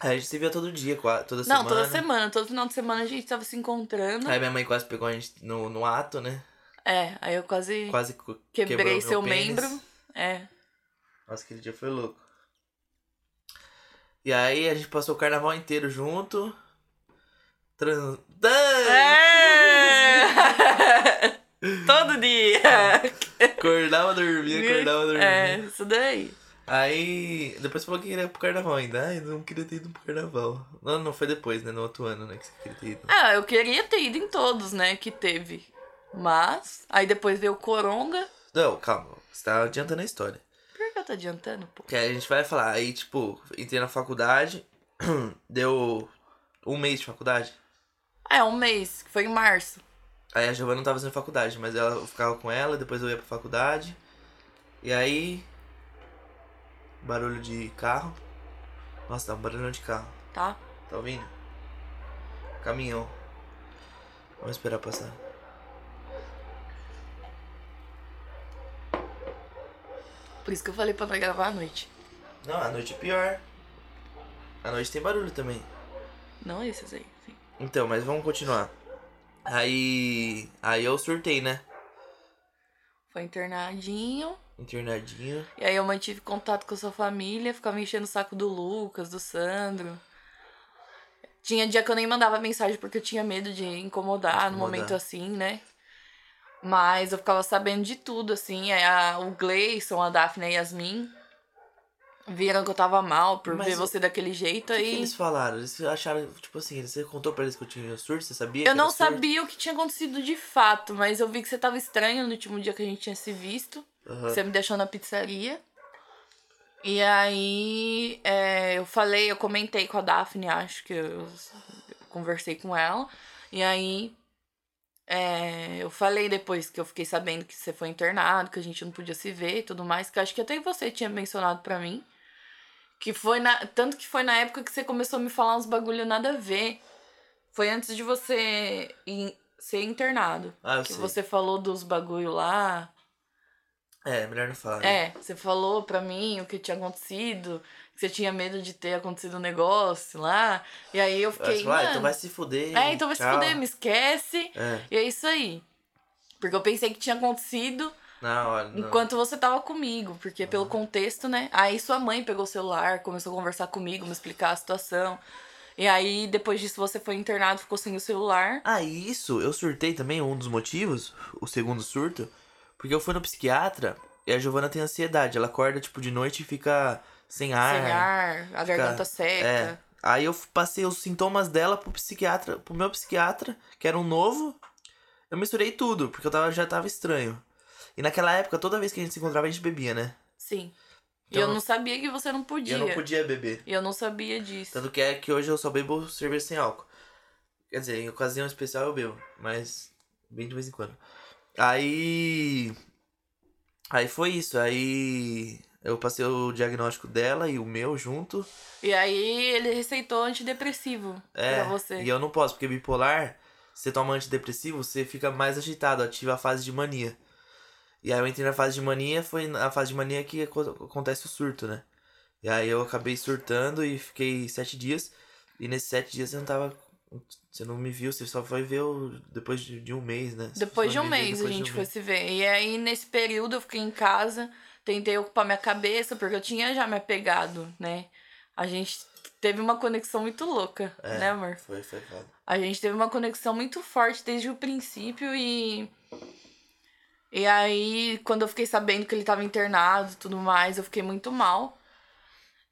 Aí a gente se via todo dia, toda semana. Não, toda semana. Todo final de semana a gente tava se encontrando. Aí minha mãe quase pegou a gente no, no ato, né? É, aí eu quase... Quase quebrei, quebrei seu membro. É. Nossa, aquele dia foi louco. E aí a gente passou o carnaval inteiro junto. Trans... É! Todo dia! Acordava, dormia, acordava, dormia. É, isso daí. Aí, depois falou que queria ir pro carnaval ainda. Ai, não queria ter ido pro carnaval. Não, não foi depois, né? No outro ano, né? Que você queria ter ido. Ah, eu queria ter ido em todos, né? Que teve. Mas, aí depois veio o Coronga. Não, calma. Você tá adiantando a história. Por que eu tô adiantando, pô? Que aí a gente vai falar. Aí, tipo, entrei na faculdade. Deu um mês de faculdade. É, um mês. Que foi em março. Aí a Giovana não tava fazendo faculdade. Mas ela, eu ficava com ela. Depois eu ia pra faculdade. E aí... Barulho de carro. Nossa, tá um barulhão de carro. Tá. Tá ouvindo? Caminhão. Vamos esperar passar. Por isso que eu falei pra não gravar à noite. Não, à noite é pior. À noite tem barulho também. Não esses aí, sim. Então, mas vamos continuar. Aí... Aí eu surtei, né? Foi internadinho. Internadinho. E aí eu mantive contato com a sua família. Ficava enchendo o saco do Lucas, do Sandro. Tinha dia que eu nem mandava mensagem porque eu tinha medo de incomodar, incomodar. Num momento assim, né? Mas eu ficava sabendo de tudo, assim. A, o Gleison, a Daphne e a Yasmin viram que eu tava mal por Mas ver você daquele jeito. Aí. O que eles falaram? Eles acharam, tipo assim, você contou pra eles que eu tinha surto? Você sabia? Eu não sabia o que tinha acontecido de fato, mas eu vi que você tava estranho no último dia que a gente tinha se visto. Uhum. Você me deixou na pizzaria. E aí, é, eu falei, eu comentei com a Daphne, acho que eu, eu conversei com ela. E aí... É, eu falei depois que eu fiquei sabendo que você foi internado, que a gente não podia se ver e tudo mais, que acho que até você tinha mencionado pra mim, que foi na, tanto que foi na época que você começou a me falar uns bagulho nada a ver, foi antes de você in, ser internado, ah, que sei. Você falou dos bagulho lá, É, melhor não falar. Né? É, você falou pra mim o que tinha acontecido, que você tinha medo de ter acontecido um negócio lá, e aí eu fiquei... Eu acho, ah, então vai se fuder. É, então vai tchau. se fuder, me esquece, é. E é isso aí. Porque eu pensei que tinha acontecido não, olha, não. enquanto você tava comigo, porque uhum. pelo contexto, né? Aí sua mãe pegou o celular, começou a conversar comigo, me explicar a situação... E aí, depois disso, você foi internado, ficou sem o celular. Ah, isso. Eu surtei também, um dos motivos, o segundo surto. Porque eu fui no psiquiatra e a Giovana tem ansiedade. Ela acorda, tipo, de noite e fica sem ar. Sem ar, fica... a garganta seca. É. Aí eu passei os sintomas dela pro psiquiatra, pro meu psiquiatra, que era um novo. Eu misturei tudo, porque eu tava, já tava estranho. E naquela época, toda vez que a gente se encontrava, a gente bebia, né? Sim. Então, e eu não sabia que você não podia. Eu não podia beber. E eu não sabia disso. Tanto que é que hoje eu só bebo cerveja sem álcool. Quer dizer, em ocasião especial eu bebo, mas bem de vez em quando. Aí... Aí foi isso, aí eu passei o diagnóstico dela e o meu junto. E aí ele receitou antidepressivo é, pra você. E eu não posso, porque bipolar, você toma antidepressivo, você fica mais agitado, ativa a fase de mania. E aí eu entrei na fase de mania, foi na fase de mania que acontece o surto, né? E aí eu acabei surtando e fiquei sete dias. E nesses sete dias você não tava... Você não me viu, você só foi ver eu depois de um mês, né? Depois de um mês a gente foi se ver. E aí nesse período eu fiquei em casa, tentei ocupar minha cabeça, porque eu tinha já me apegado, né? A gente teve uma conexão muito louca, é, né amor? Foi, foi, foi. A gente teve uma conexão muito forte desde o princípio e... E aí, quando eu fiquei sabendo que ele tava internado e tudo mais, eu fiquei muito mal.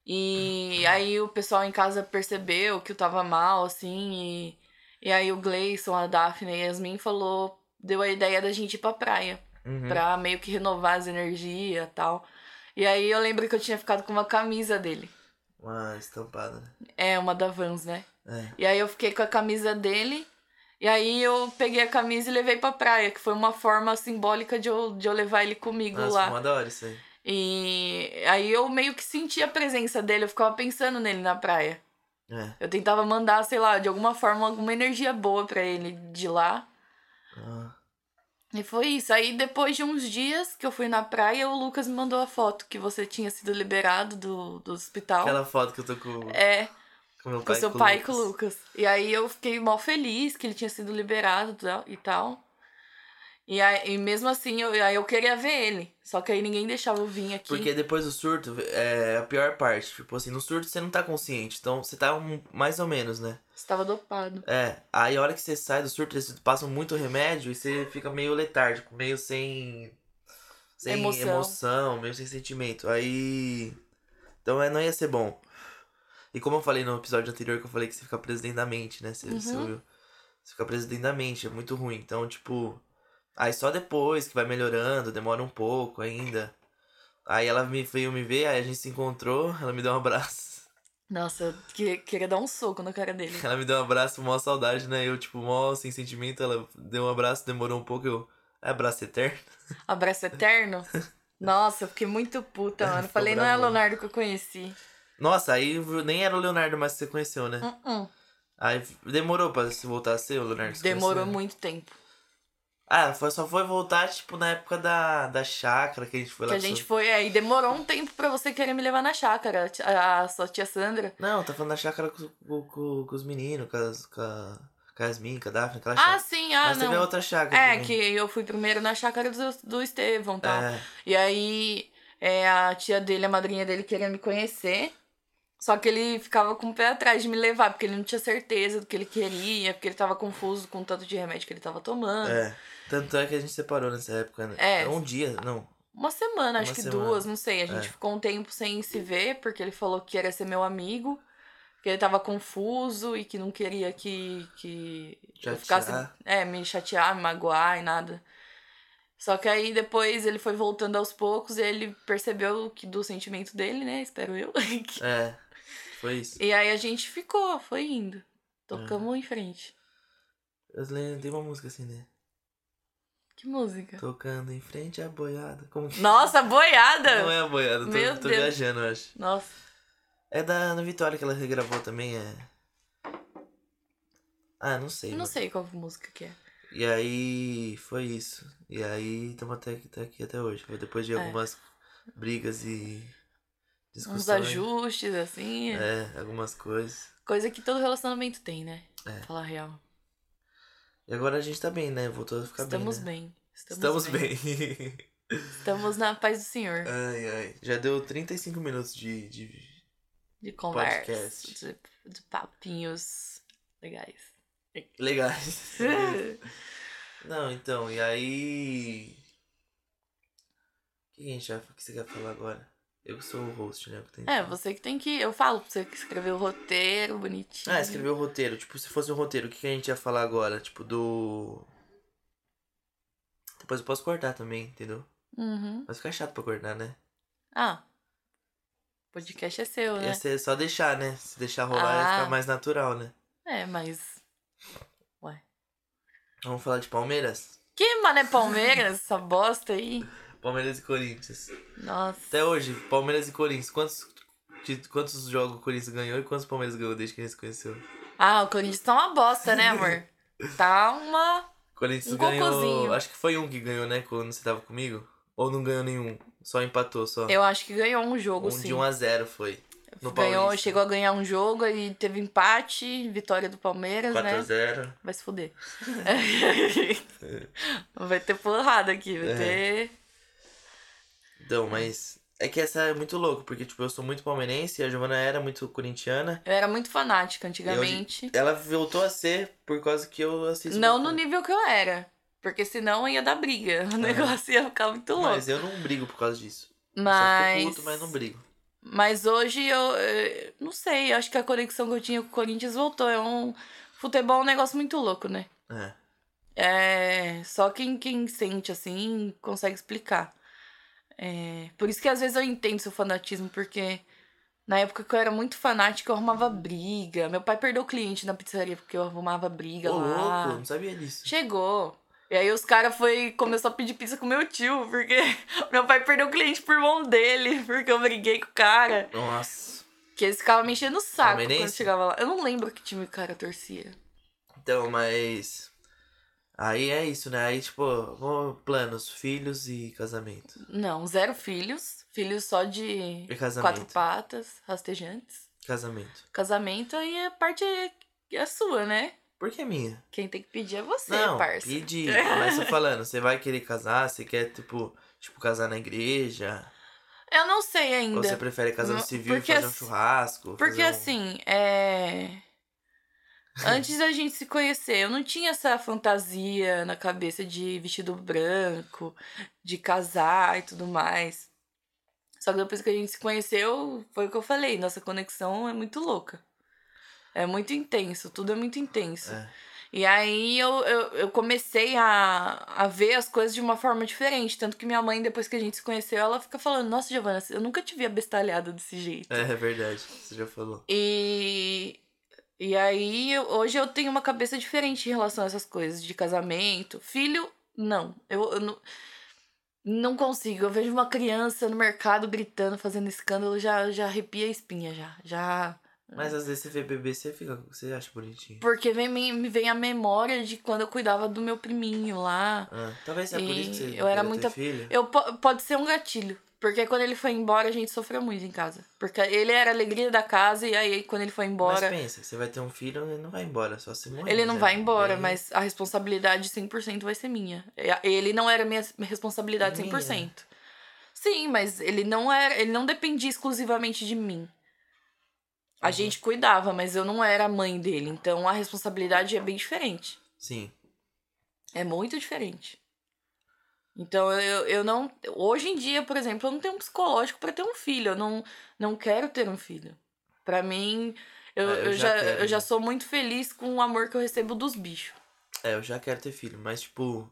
E uhum. aí o pessoal em casa percebeu que eu tava mal, assim. E, e aí o Gleison, a Daphne e a Yasmin falou... Deu a ideia da gente ir pra praia. Uhum. Pra meio que renovar as energias e tal. E aí eu lembro que eu tinha ficado com uma camisa dele. Uma estampada, né? É, uma da Vans, né? É. E aí eu fiquei com a camisa dele... E aí eu peguei a camisa e levei pra praia, que foi uma forma simbólica de eu, de eu levar ele comigo. Nossa, lá. Nossa, uma da hora isso aí. E aí eu meio que senti a presença dele, eu ficava pensando nele na praia. É. Eu tentava mandar, sei lá, de alguma forma, alguma energia boa pra ele de lá. Ah. E foi isso. Aí depois de uns dias que eu fui na praia, o Lucas me mandou a foto que você tinha sido liberado do, do hospital. Aquela foto que eu tô com... É... Meu pai, com seu pai e com o Lucas. E aí eu fiquei mal feliz que ele tinha sido liberado e tal. E, aí, e mesmo assim, eu, aí eu queria ver ele. Só que aí ninguém deixava eu vir aqui. Porque depois do surto, é a pior parte. Tipo assim, no surto você não tá consciente. Então você tá um, mais ou menos, né? Você tava dopado. É. Aí a hora que você sai do surto, eles passam muito remédio e você fica meio letárgico. Meio sem... Sem emoção. emoção meio sem sentimento. Aí... Então não ia ser bom. E como eu falei no episódio anterior, que eu falei que você fica preso dentro da mente, né? Você, uhum. você, você fica preso dentro da mente, é muito ruim. Então, tipo... Aí só depois que vai melhorando, demora um pouco ainda. Aí ela me, veio me ver, aí a gente se encontrou, ela me deu um abraço. Nossa, eu queria, queria dar um soco na cara dele. Ela me deu um abraço, mó saudade, né? Eu, tipo, mó sem sentimento, ela deu um abraço, demorou um pouco, eu... É abraço eterno? Abraço eterno? Nossa, eu fiquei muito puta, mano. Falei, não é Leonardo que eu conheci. Nossa, aí nem era o Leonardo mais que você conheceu, né? Uh-uh. Aí demorou pra você voltar a ser o Leonardo que você conheceu? Demorou muito tempo. Ah, foi, só foi voltar, tipo, na época da, da chácara que a gente foi que lá. Que a gente sua... foi, é, e demorou um tempo pra você querer me levar na chácara, a, a sua tia Sandra. Não, tá falando da chácara com, com, com os meninos, com, as, com a com a Yasmin, com a Daphne, aquela chácara. Ah, sim, ah, Mas não. Mas teve outra chácara. É, também. Que eu fui primeiro na chácara do, do Estevão e tal. É. E aí, é, a tia dele, a madrinha dele queria me conhecer. Só que ele ficava com o pé atrás de me levar, porque ele não tinha certeza do que ele queria, porque ele tava confuso com o tanto de remédio que ele tava tomando. É, tanto é que a gente separou nessa época, né? É. Um dia, não. Uma semana, acho uma que semana. duas, não sei. A gente é. ficou um tempo sem se ver, porque ele falou que queria ser meu amigo, que ele tava confuso e que não queria que, que eu ficasse... É, me chatear, me magoar e nada. Só que aí depois ele foi voltando aos poucos e ele percebeu que do sentimento dele, né? Espero eu. Que... É. Foi isso. E aí a gente ficou, foi indo. Tocamos é. em frente. Eu lembro, tem uma música assim, né? Que música? Tocando em frente à boiada. Como que... Nossa, boiada! Não é a boiada, tô, Meu tô Deus. viajando, eu acho. Nossa. É da Ana Vitória que ela regravou também, é... Ah, não sei. Não mas... sei qual música que é. E aí foi isso. E aí estamos até, até aqui até hoje. Foi depois de algumas é. brigas e discussões. Uns ajustes, assim. É, algumas coisas. Coisa que todo relacionamento tem, né? É. Falar a real. E agora a gente tá bem, né? Voltou a ficar Estamos bem, né? bem. Estamos, Estamos bem. Estamos bem. Estamos na paz do Senhor. Ai, ai. Já deu trinta e cinco minutos de... de... de conversa, de, de papinhos legais. Legais. Não, então, e aí... O que a gente já... O que você quer falar agora? Eu que sou o host, né? Eu que tenho é, que você que tem que... Eu falo pra você que escrever o roteiro bonitinho. Ah, escrever o roteiro. Tipo, se fosse um roteiro, o que a gente ia falar agora? Tipo, do... Depois eu posso cortar também, entendeu? Uhum. Mas fica chato pra cortar, né? Ah, o podcast é seu, né? É só deixar, né? Se deixar rolar, ah. ia ficar mais natural, né? É, mas... Ué. Vamos falar de Palmeiras? Que mané Palmeiras? Essa bosta aí. Palmeiras e Corinthians. Nossa. Até hoje, Palmeiras e Corinthians. Quantos, de, quantos jogos o Corinthians ganhou e quantos Palmeiras ganhou desde que a gente se conheceu? Ah, o Corinthians tá uma bosta, né, amor? Tá uma... O Corinthians um ganhou... Cocôzinho. Acho que foi um que ganhou, né? Quando você tava comigo. Ou não ganhou nenhum? Só empatou, só. Eu acho que ganhou um jogo, um sim. Um de um a zero foi. No ganhou, Paulista. Chegou a ganhar um jogo e teve empate, vitória do Palmeiras, né? quatro a zero. Vai se fuder. Vai ter porrada aqui, vai é. ter... Então, mas... É que essa é muito louco, porque tipo, eu sou muito palmeirense e a Giovana era muito corintiana. Eu era muito fanática antigamente. Eu, ela voltou a ser por causa que eu assisto... Não no nível que eu era. Porque senão ia dar briga. O negócio ia ficar muito louco. Mas eu não brigo por causa disso. Mas... Só fico puto, mas não brigo. Mas hoje eu... eu não sei, acho que a conexão que eu tinha com o Corinthians voltou. É um... Futebol é um negócio muito louco, né? É. É... Só quem, quem sente assim consegue explicar. É... Por isso que às vezes eu entendo seu fanatismo, porque... Na época que eu era muito fanática, eu arrumava briga. Meu pai perdeu o cliente na pizzaria porque eu arrumava briga Ô, lá. Louco, não sabia disso. Chegou... E aí os caras foi, começou a pedir pizza com meu tio, porque meu pai perdeu o cliente por mão dele, porque eu briguei com o cara. Nossa. Que eles ficavam me enchendo o saco quando chegava lá. Eu não lembro que time o cara torcia. Então, mas... Aí é isso, né? Aí, tipo, planos, filhos e casamento. Não, zero filhos. Filhos só de quatro patas, rastejantes. Casamento. Casamento, aí a parte é, é sua, né? Por que minha? Quem tem que pedir é você, não, parça. Não, pedir. Começa falando, você vai querer casar? Você quer, tipo, tipo, casar na igreja? Eu não sei ainda. Ou você prefere casar no civil, porque, fazer um churrasco? Porque um... assim, é... Antes da gente se conhecer, eu não tinha essa fantasia na cabeça de vestido branco, de casar e tudo mais. Só que depois que a gente se conheceu, foi o que eu falei, nossa conexão é muito louca. É muito intenso, tudo é muito intenso. É. E aí eu, eu, eu comecei a, a ver as coisas de uma forma diferente. Tanto que minha mãe, depois que a gente se conheceu, ela fica falando... Nossa, Giovana, eu nunca te vi abestalhada desse jeito. É, é verdade, você já falou. E, e aí eu, hoje eu tenho uma cabeça diferente em relação a essas coisas de casamento. Filho, não. Eu, eu não, não consigo. Eu vejo uma criança no mercado gritando, fazendo escândalo, já, já arrepia a espinha, já, já... Mas às vezes você vê bebê, você fica, você acha bonitinho. Porque vem, me vem a memória de quando eu cuidava do meu priminho lá. Ah, talvez seja por isso que você eu era muita filha. Eu pode ser um gatilho, porque quando ele foi embora a gente sofreu muito em casa. Porque ele era a alegria da casa e aí quando ele foi embora... Mas pensa, você vai ter um filho, ele não vai embora, só se morrer. Ele não vai embora, é... mas a responsabilidade cem por cento vai ser minha. Ele não era minha responsabilidade minha. cem por cento. Sim, mas ele não era, ele não dependia exclusivamente de mim. A gente cuidava, mas eu não era a mãe dele. Então, a responsabilidade é bem diferente. Sim. É muito diferente. Então, eu, eu não... Hoje em dia, por exemplo, eu não tenho um psicológico pra ter um filho. Eu não, não quero ter um filho. Pra mim, eu, é, eu, eu, já, já quero, eu já sou muito feliz com o amor que eu recebo dos bichos. É, eu já quero ter filho. Mas, tipo,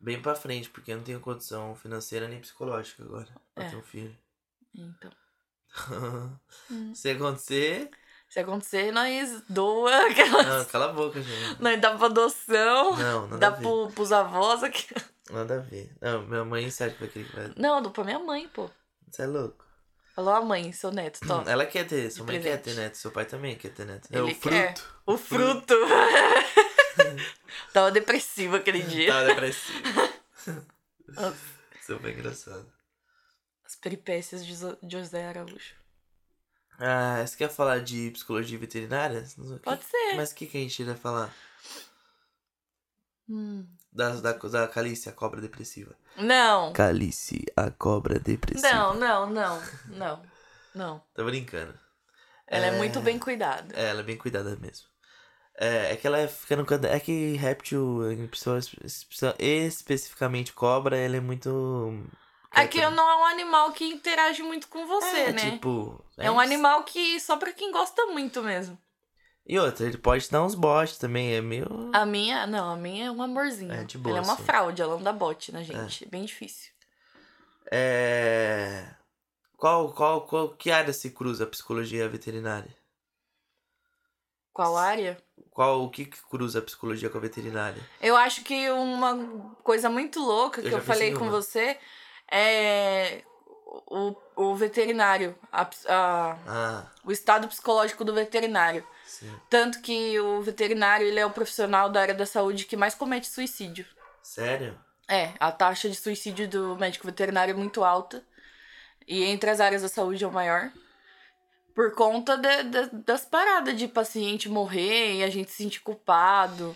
bem pra frente. Porque eu não tenho condição financeira nem psicológica agora pra é. ter um filho. Então... Se acontecer... Se acontecer, nós doa aquelas... Não, cala a boca, gente. Nós dá pra adoção. Não, não dá pro, pros avós aqui. Nada a ver. Não, minha mãe sabe pra aquele que vai... Não, eu dou pra minha mãe, pô. Você é louco. Falou a mãe, seu neto, tó. Ela quer ter, sua mãe quer ter neto, seu pai também quer ter neto. Ele é o fruto. Quer. O fruto. O fruto. Tava depressiva aquele dia. Tava depressiva. Super engraçado. As peripécias de José Araújo. Ah, você quer falar de psicologia veterinária? Pode que, ser. Mas o que, que a gente vai falar? Hum. Da, da, da Calisi, a cobra depressiva. Não. Calisi, a cobra depressiva. Não, não, não, não. Não. Tô brincando. Ela é... é muito bem cuidada. É, ela é bem cuidada mesmo. É, é que ela fica no canto. É que réptil, especificamente cobra, ela é muito. É que não é um animal que interage muito com você, é, né? Tipo, é, é um animal que só pra quem gosta muito mesmo. E outra, ele pode dar uns botes também, é meio... A minha, não, a minha é um amorzinho. É de boa, ela é uma fraude, ela não dá bote na gente, é, é bem difícil. É... Qual, qual, qual, que área se cruza a psicologia veterinária? Qual área? Qual, o que cruza a psicologia com a veterinária? Eu acho que uma coisa muito louca que eu, eu falei com você... É o, o veterinário, a, a, ah. o estado psicológico do veterinário. Sim. Tanto que o veterinário, ele é o profissional da área da saúde que mais comete suicídio. Sério? É, a taxa de suicídio do médico veterinário é muito alta. E entre as áreas da saúde é o maior. Por conta de, de, das paradas de paciente morrer e a gente se sentir culpado.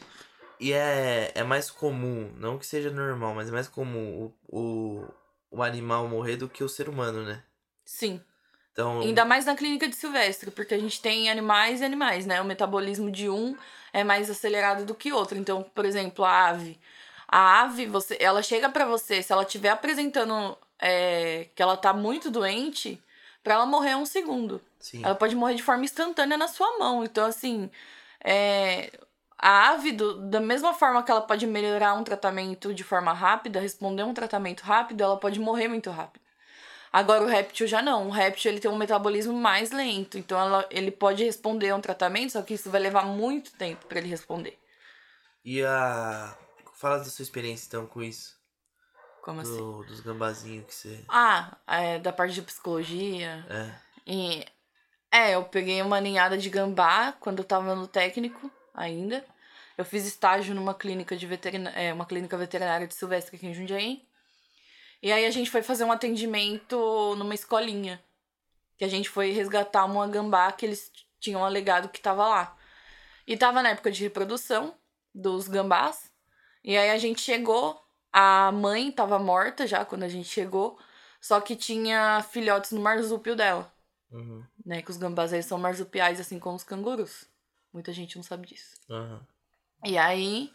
E é, é mais comum, não que seja normal, mas é mais comum o... o... o animal morrer do que o ser humano, né? Sim. Então... Ainda mais na clínica de Silvestre, porque a gente tem animais e animais, né? O metabolismo de um é mais acelerado do que outro. Então, por exemplo, a ave. A ave, você, ela chega pra você, se ela estiver apresentando é, que ela tá muito doente, pra ela morrer é um segundo. Sim. Ela pode morrer de forma instantânea na sua mão. Então, assim... É... A ave, do, da mesma forma que ela pode melhorar um tratamento de forma rápida, responder um tratamento rápido, ela pode morrer muito rápido. Agora, o réptil já não. O réptil ele tem um metabolismo mais lento. Então, ela, ele pode responder a um tratamento, só que isso vai levar muito tempo para ele responder. E a... Fala da sua experiência, então, com isso. Como do, assim? Dos gambazinhos que você... Ah, é, da parte de psicologia. É. E, é, eu peguei uma ninhada de gambá quando eu tava no técnico. Ainda. Eu fiz estágio numa clínica de veterina... é, uma clínica veterinária de Silvestre aqui em Jundiaí. E aí a gente foi fazer um atendimento numa escolinha. Que a gente foi resgatar uma gambá que eles tinham alegado que tava lá. E tava na época de reprodução dos gambás. E aí a gente chegou, a mãe tava morta já quando a gente chegou. Só que tinha filhotes no marsúpio dela. Uhum. Né? Que os gambás aí são marsupiais, assim como os cangurus. Muita gente não sabe disso. Uhum. E aí...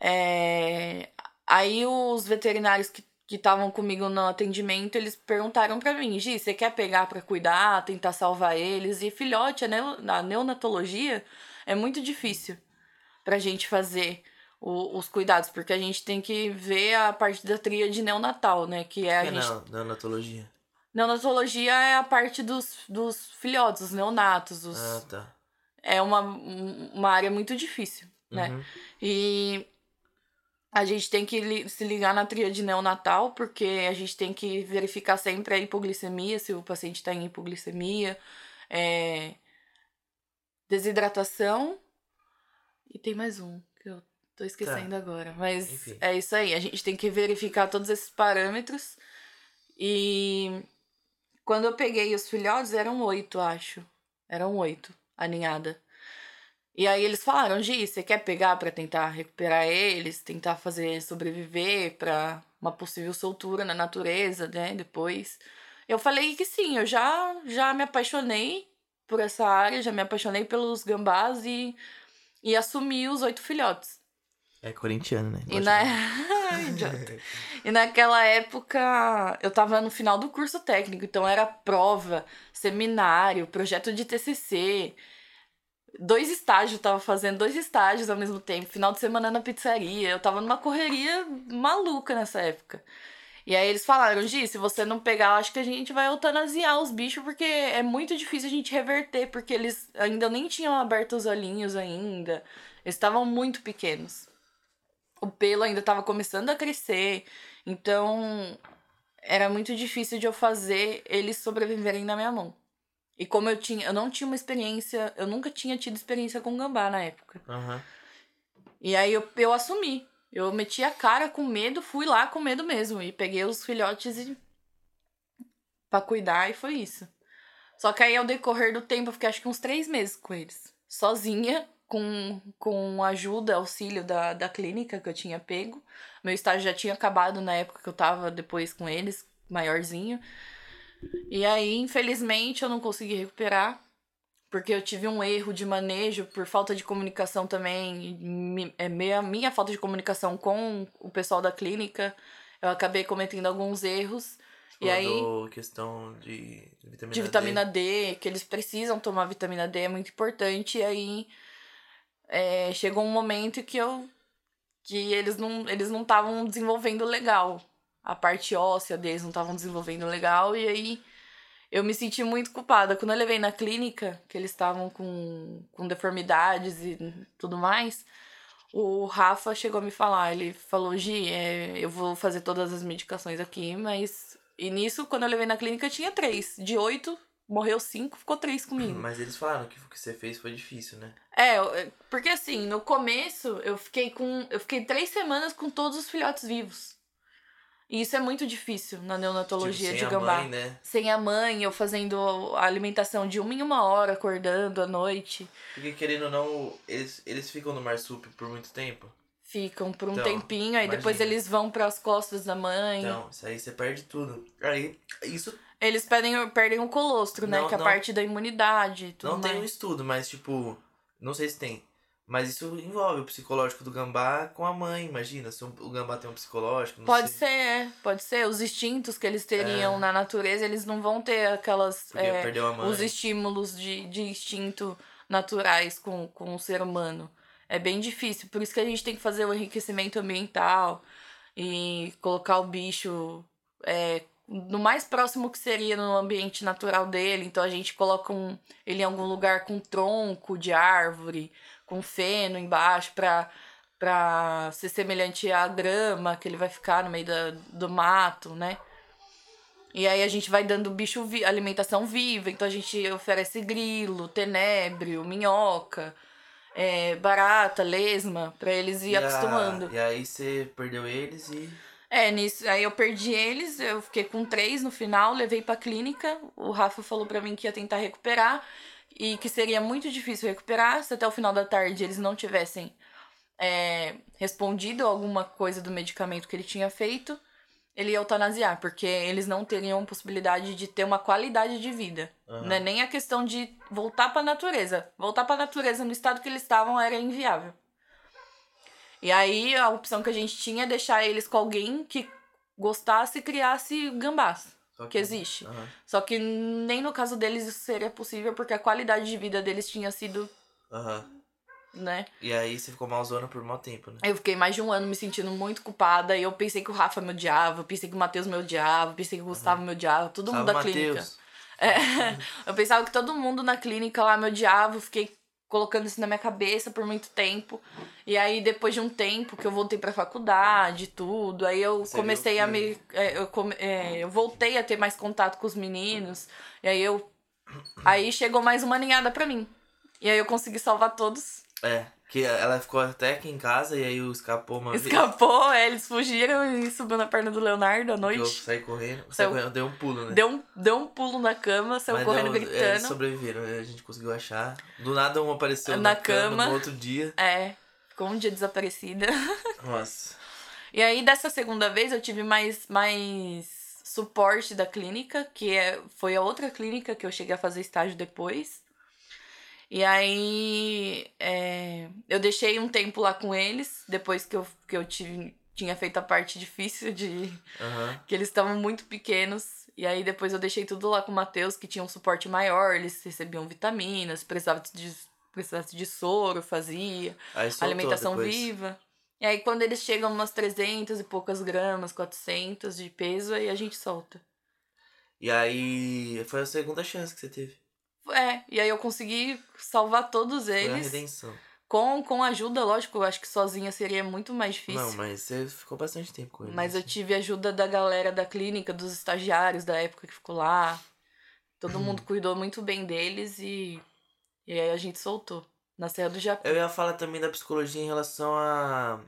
É, aí os veterinários que estavam comigo no atendimento, eles perguntaram pra mim, Gi, você quer pegar pra cuidar, tentar salvar eles? E filhote, a, neo, a neonatologia é muito difícil pra gente fazer o, os cuidados, porque a gente tem que ver a parte da tríade neonatal, né? Que é a é gente... Não, neonatologia. Neonatologia é a parte dos, dos filhotes, os neonatos, os... Ah, tá. É uma, uma área muito difícil, né? Uhum. E a gente tem que li, se ligar na tríade neonatal, porque a gente tem que verificar sempre a hipoglicemia, se o paciente está em hipoglicemia, é, desidratação, e tem mais um que eu tô esquecendo tá. agora. Mas Enfim. É isso aí, a gente tem que verificar todos esses parâmetros. E quando eu peguei os filhotes, eram oito, acho. Eram oito. A ninhada. E aí eles falaram, Gi, você quer pegar pra tentar recuperar eles, tentar fazer eles sobreviver pra uma possível soltura na natureza, né, depois. Eu falei que sim, eu já, já me apaixonei por essa área, já me apaixonei pelos gambás e, e assumi os oito filhotes. É corintiano, né? E, na... e naquela época, eu tava no final do curso técnico, então era prova, seminário, projeto de T C C. Dois estágios, tava fazendo dois estágios ao mesmo tempo, final de semana na pizzaria. Eu tava numa correria maluca nessa época. E aí eles falaram, Gi, se você não pegar, acho que a gente vai eutanasiar os bichos, porque é muito difícil a gente reverter, porque eles ainda nem tinham aberto os olhinhos ainda. Eles estavam muito pequenos. O pelo ainda estava começando a crescer, então era muito difícil de eu fazer eles sobreviverem na minha mão. E como eu tinha, eu não tinha uma experiência, eu nunca tinha tido experiência com gambá na época. Uhum. E aí eu, eu assumi. Eu meti a cara com medo, fui lá com medo mesmo. E peguei os filhotes e... pra cuidar, e foi isso. Só que aí, ao decorrer do tempo, eu fiquei acho que uns três meses com eles. Sozinha, com, com ajuda, auxílio da, da clínica que eu tinha pego. Meu estágio já tinha acabado na época que eu tava depois com eles, maiorzinho. E aí, infelizmente, eu não consegui recuperar. Porque eu tive um erro de manejo por falta de comunicação também. Minha, minha falta de comunicação com o pessoal da clínica. Eu acabei cometendo alguns erros. E aí, questão de vitamina, de vitamina D. D, que eles precisam tomar vitamina D, é muito importante. E aí, é, chegou um momento que, eu, que eles não eles não estavam desenvolvendo legal. A parte óssea deles não estavam desenvolvendo legal. E aí, eu me senti muito culpada. Quando eu levei na clínica, que eles estavam com, com deformidades e tudo mais... O Rafa chegou a me falar, ele falou, Gi, é, eu vou fazer todas as medicações aqui, mas... E nisso, quando eu levei na clínica, eu tinha três. De oito, morreu cinco, ficou três comigo. Mas eles falaram que o que você fez foi difícil, né? É, porque assim, no começo, eu fiquei com... Eu fiquei três semanas com todos os filhotes vivos. E isso é muito difícil na neonatologia de gambá. Sem a mãe, né? Sem a mãe, eu fazendo a alimentação de uma em uma hora, acordando à noite. Porque, querendo ou não, eles, eles ficam no marsúpio por muito tempo? Ficam por um então, tempinho, aí imagina. Depois eles vão pras costas da mãe. Então, isso aí você perde tudo. Aí, isso... Eles perdem, perdem o colostro, né? Não, que é a parte da imunidade e tudo mais. Não tem um estudo, mas tipo... Não sei se tem. Mas isso envolve o psicológico do gambá com a mãe, imagina. Se o gambá tem um psicológico... Não pode sei. ser, é. Pode ser. Os instintos que eles teriam é. na natureza, eles não vão ter aquelas... É, perdeu a mãe. Os estímulos de, de instinto naturais com, com o ser humano. É bem difícil. Por isso que a gente tem que fazer o enriquecimento ambiental e colocar o bicho é, no mais próximo que seria no ambiente natural dele. Então, a gente coloca um, ele em algum lugar com tronco de árvore... com feno embaixo, pra, pra ser semelhante à grama, que ele vai ficar no meio da, do mato, né? E aí a gente vai dando bicho vi- alimentação viva, então a gente oferece grilo, tenébrio, minhoca, é, barata, lesma, pra eles ir e acostumando. A, e aí você perdeu eles e... É, nisso, aí eu perdi eles, eu fiquei com três no final, levei pra clínica, o Rafa falou pra mim que ia tentar recuperar, e que seria muito difícil recuperar se até o final da tarde eles não tivessem é, respondido alguma coisa do medicamento que ele tinha feito, ele ia eutanasiar, porque eles não teriam possibilidade de ter uma qualidade de vida. Uhum. Né? Nem a questão de voltar para a natureza. Voltar para a natureza no estado que eles estavam era inviável. E aí a opção que a gente tinha é deixar eles com alguém que gostasse e criasse gambás. Que existe. Uhum. Só que nem no caso deles isso seria possível, porque a qualidade de vida deles tinha sido... Uhum. Né? E aí você ficou malzona por mau tempo, né? Eu fiquei mais de um ano me sentindo muito culpada, e eu pensei que o Rafa me odiava, eu pensei que o Matheus me odiava, eu pensei que o Gustavo uhum. me odiava, todo Salve mundo da clínica. É, eu pensava que todo mundo na clínica lá me odiava, eu fiquei colocando isso na minha cabeça por muito tempo. E aí, depois de um tempo que eu voltei pra faculdade e tudo, aí eu Você comecei a me... Eu, come, é, eu voltei a ter mais contato com os meninos. E aí eu... Aí chegou mais uma ninhada pra mim. E aí eu consegui salvar todos. É, que ela ficou até aqui em casa e aí escapou uma Escapou, vez. É, eles fugiram e subiu na perna do Leonardo à noite. Eu saí correndo, saí saiu, correndo, deu um pulo, né? Deu um, deu um pulo na cama, saiu Mas correndo, deu, gritando. Eles sobreviveram, a gente conseguiu achar. Do nada um apareceu na, na cama, cama, no outro dia. É, ficou um dia desaparecida. Nossa. E aí, dessa segunda vez, eu tive mais, mais suporte da clínica, que é, foi a outra clínica que eu cheguei a fazer estágio depois. E aí, é, eu deixei um tempo lá com eles, depois que eu, que eu tive, tinha feito a parte difícil de... Uhum. Que eles estavam muito pequenos. E aí, depois eu deixei tudo lá com o Matheus, que tinha um suporte maior. Eles recebiam vitaminas, precisavam de, precisavam de soro, fazia. Alimentação viva. E aí, quando eles chegam umas trezentas e poucas gramas, quatrocentas de peso, aí a gente solta. E aí, foi a segunda chance que você teve. É, e aí eu consegui salvar todos eles. Foi a redenção. Com, com ajuda, lógico, eu acho que sozinha seria muito mais difícil. Não, mas você ficou bastante tempo com eles. Mas eu tive ajuda da galera da clínica, dos estagiários da época que ficou lá. Todo mundo cuidou muito bem deles e, e aí a gente soltou. Na Serra do Japão. Eu ia falar também da psicologia em relação a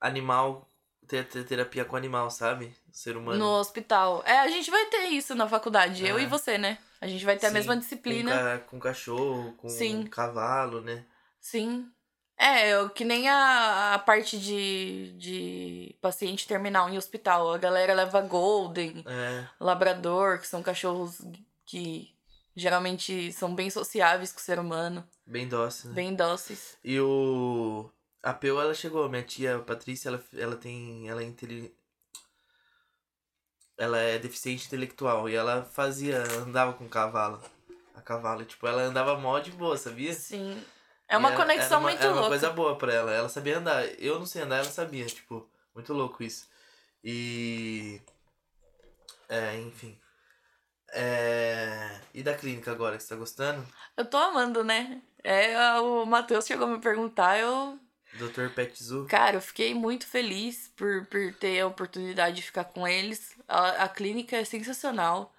animal, ter, ter terapia com animal, sabe? Ser humano. No hospital. É, a gente vai ter isso na faculdade, é. eu e você, né? A gente vai ter Sim, a mesma disciplina. Com, ca- com cachorro, com Sim. cavalo, né? Sim. É, eu, que nem a, a parte de, de paciente terminal em hospital. A galera leva Golden, é. Labrador, que são cachorros que geralmente são bem sociáveis com o ser humano. Bem dóceis, né? Bem dóceis. E o... A Peu, ela chegou. Minha tia, Patrícia, ela, ela tem... Ela é intelig... Ela é deficiente intelectual. E ela fazia... Andava com cavalo. A cavalo. Tipo, ela andava mó de boa, sabia? Sim. É uma era, conexão era uma, muito era louca. Era uma coisa boa pra ela. Ela sabia andar. Eu não sei andar, ela sabia. Tipo, muito louco isso. E... É, enfim. É... E da clínica agora, você tá gostando? Eu tô amando, né? É, o Matheus chegou a me perguntar, eu... doutor Petzu. Cara, eu fiquei muito feliz por, por ter a oportunidade de ficar com eles. A, a clínica é sensacional.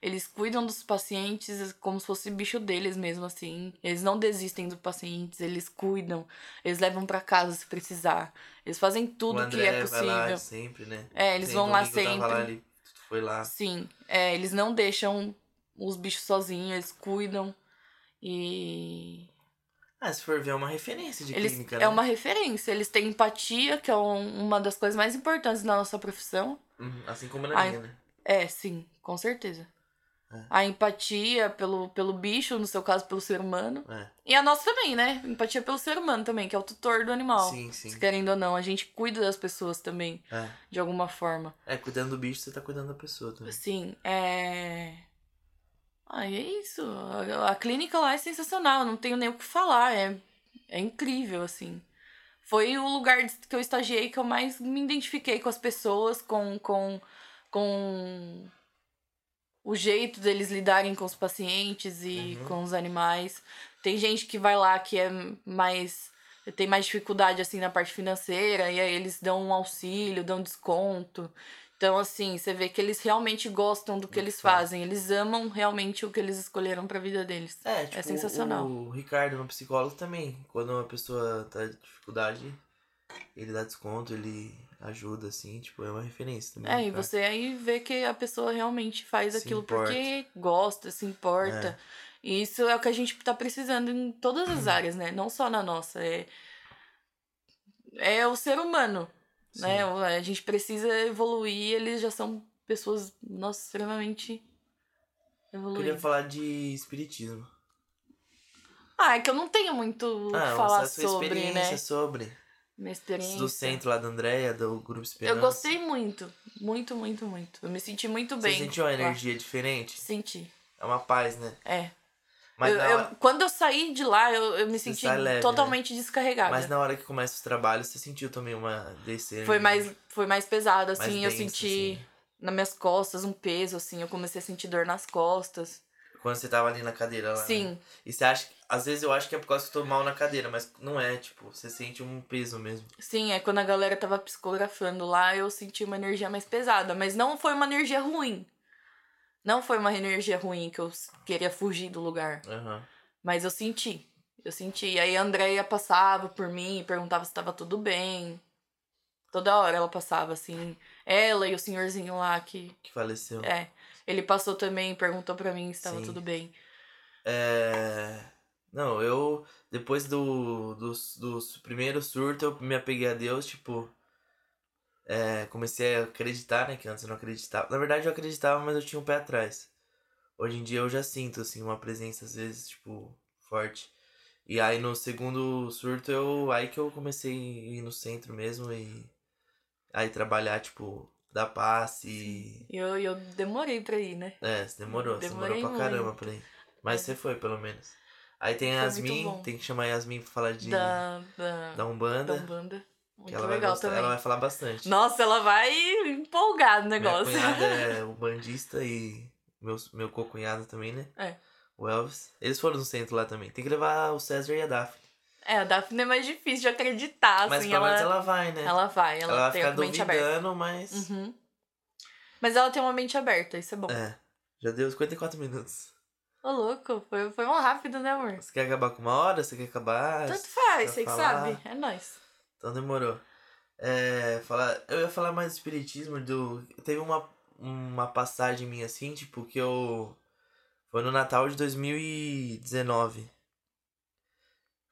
Eles cuidam dos pacientes como se fosse bicho deles mesmo, assim. Eles não desistem dos pacientes, eles cuidam. Eles levam pra casa se precisar. Eles fazem tudo o que é possível. Vai lá sempre, né? É, eles vão lá sempre. Lá, ele foi lá. Sim, é, eles não deixam os bichos sozinhos, eles cuidam. E... Ah, se for ver, é uma referência de eles, clínica, né? É uma referência. Eles têm empatia, que é um, uma das coisas mais importantes na nossa profissão. Uhum, assim como na a, minha, né? É, sim, com certeza. É. A empatia pelo, pelo bicho, no seu caso, pelo ser humano. É. E a nossa também, né? Empatia pelo ser humano também, que é o tutor do animal. Sim, sim. Se querendo ou não, a gente cuida das pessoas também, é. de alguma forma. É, cuidando do bicho, você tá cuidando da pessoa também. Sim, é... Ah, é isso. A, a clínica lá é sensacional, não tenho nem o que falar. É, é incrível, assim. Foi o lugar que eu estagiei que eu mais me identifiquei com as pessoas, com, com, com o jeito deles lidarem com os pacientes e uhum. com os animais. Tem gente que vai lá que é mais, tem mais dificuldade assim, na parte financeira, e aí eles dão um auxílio, dão desconto. Então, assim, você vê que eles realmente gostam do que Muito eles claro. fazem. Eles amam realmente o que eles escolheram pra vida deles. É, tipo, é sensacional. O Ricardo, meu psicólogo, também. Quando uma pessoa tá em dificuldade, ele dá desconto, ele ajuda, assim. Tipo, é uma referência também. É, e você aí vê que a pessoa realmente faz se aquilo importa. Porque gosta, se importa. É. E isso é o que a gente tá precisando em todas as áreas, né? Não só na nossa. É, é o ser humano. Né? A gente precisa evoluir, eles já são pessoas, nossa, extremamente evoluídas. Eu queria falar de espiritismo. Ah, é que eu não tenho muito o ah, que falar sobre, né? Minha experiência sobre. Minha experiência. Do centro lá da Andréia, do Grupo Esperança. Eu gostei muito, muito, muito, muito. Eu me senti muito bem. Você sentiu uma energia lá. Diferente? Senti. É uma paz, né? É. Mas eu, hora... eu, quando eu saí de lá, eu, eu me você senti leve, totalmente né? descarregada. Mas na hora que começa os trabalhos, você sentiu também uma descer? Foi mais, foi mais pesado, assim. Mais denso, eu senti assim. Nas minhas costas um peso, assim. Eu comecei a sentir dor nas costas. Quando você tava ali na cadeira lá? Sim. Né? E você acha que... Às vezes eu acho que é por causa que eu tô mal na cadeira, mas não é, tipo, você sente um peso mesmo. Sim, é quando a galera tava psicografando lá, eu senti uma energia mais pesada. Mas não foi uma energia ruim. Não foi uma energia ruim que eu queria fugir do lugar. Uhum. Mas eu senti. Eu senti. E aí a Andréia passava por mim e perguntava se tava tudo bem. Toda hora ela passava, assim. Ela e o senhorzinho lá que... Que faleceu. É. Ele passou também e perguntou pra mim se tava Sim. tudo bem. É... Não, eu... Depois do, do, do primeiro surto, eu me apeguei a Deus, tipo... É, comecei a acreditar, né, que antes eu não acreditava. Na verdade eu acreditava, mas eu tinha um pé atrás. Hoje em dia eu já sinto, assim, uma presença às vezes, tipo, forte. E aí no segundo surto, eu aí que eu comecei a ir no centro mesmo e aí trabalhar, tipo, dar passe. E eu, eu demorei pra ir, né? É, você demorou, demorei você demorou pra caramba muito. Pra ir. Mas é. Você foi, pelo menos. Aí tem a Yasmin, tem que chamar a Yasmin pra falar de... Da, da, da Umbanda. Da Umbanda. Muito ela legal vai também. Ela vai falar bastante. Nossa, ela vai empolgar no negócio. Minha cunhada é umbandista e meu, meu co-cunhado também, né? É. O Elvis. Eles foram no centro lá também. Tem que levar o César e a Daphne. É, a Daphne é mais difícil de acreditar, mas assim. Mas pelo menos ela vai, né? Ela vai, ela, ela tem uma mente aberta. Mas... Uhum. Mas ela tem uma mente aberta, isso é bom. É, já deu cinquenta e quatro minutos. Ô, louco, foi, foi um rápido, né, amor? Você quer acabar com uma hora? Você quer acabar? Tanto faz, você que sabe. É nóis. Então demorou. É, falar, eu ia falar mais do espiritismo. Do, teve uma, uma passagem minha assim, tipo, que eu... Foi no Natal de dois mil e dezenove.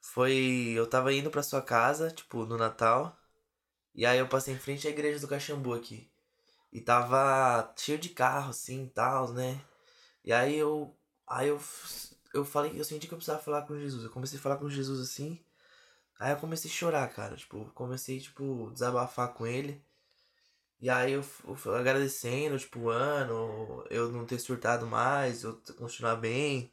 Foi... Eu tava indo pra sua casa, tipo, no Natal. E aí eu passei em frente à igreja do Caxambu aqui. E tava cheio de carro, assim, e tal, né? E aí eu... Aí eu, eu falei, eu senti que eu precisava falar com Jesus. Eu comecei a falar com Jesus assim. Aí eu comecei a chorar, cara. Tipo, comecei, tipo, desabafar com ele. E aí eu, eu agradecendo, tipo, o ano, eu não ter surtado mais, eu continuar bem.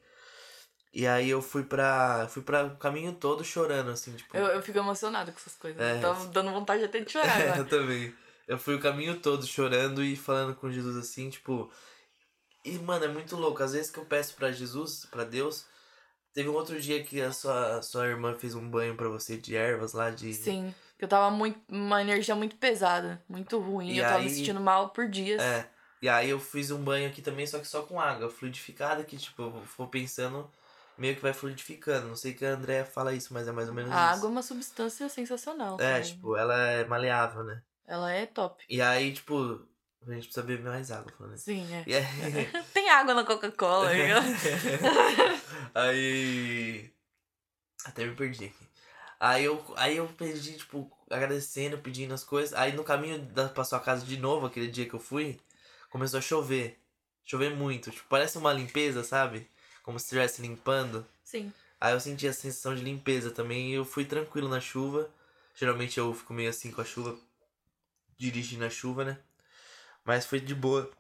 E aí eu fui pra. Fui pra o caminho todo chorando, assim, tipo. Eu, eu fico emocionado com essas coisas. É, tava dando vontade até de chorar. É, eu também. Eu fui o caminho todo chorando e falando com Jesus assim, tipo. E, mano, é muito louco. Às vezes que eu peço pra Jesus, pra Deus... Teve um outro dia que a sua, a sua irmã fez um banho pra você de ervas lá de... Sim, que eu tava muito... Uma energia muito pesada, muito ruim. E eu aí, tava me sentindo mal por dias. É, e aí eu fiz um banho aqui também, só que só com água fluidificada. Que, tipo, eu vou pensando... Meio que vai fluidificando. Não sei que a Andréia fala isso, mas é mais ou menos a isso. A água é uma substância sensacional. É, também. Tipo, ela é maleável, né? Ela é top. E aí, tipo... A gente precisa beber mais água, falando assim. Sim, é. Yeah. Tem água na Coca-Cola, viu? Aí... Até me perdi aqui. Aí eu, aí eu perdi, tipo, agradecendo, pedindo as coisas. Aí no caminho da, pra sua casa de novo, aquele dia que eu fui, começou a chover. Chover muito. Tipo, parece uma limpeza, sabe? Como se estivesse limpando. Sim. Aí eu senti a sensação de limpeza também. E eu fui tranquilo na chuva. Geralmente eu fico meio assim com a chuva. Dirigindo a chuva, né? Mas foi de boa.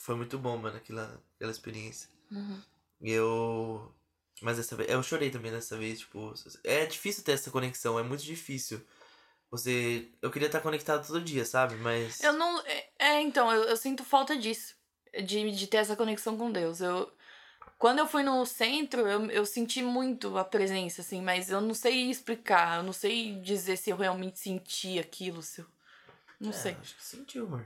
Foi muito bom, mano, aquela, aquela experiência. Uhum. E eu... Mas dessa vez... Eu chorei também dessa vez, tipo... É difícil ter essa conexão, é muito difícil. Você... Eu queria estar conectado todo dia, sabe? Mas... Eu não... É, então, eu, eu sinto falta disso. De, de ter essa conexão com Deus. Eu... Quando eu fui no centro, eu, eu senti muito a presença, assim. Mas eu não sei explicar. Eu não sei dizer se eu realmente senti aquilo. Se eu... Não é, sei. Acho que sentiu, amor.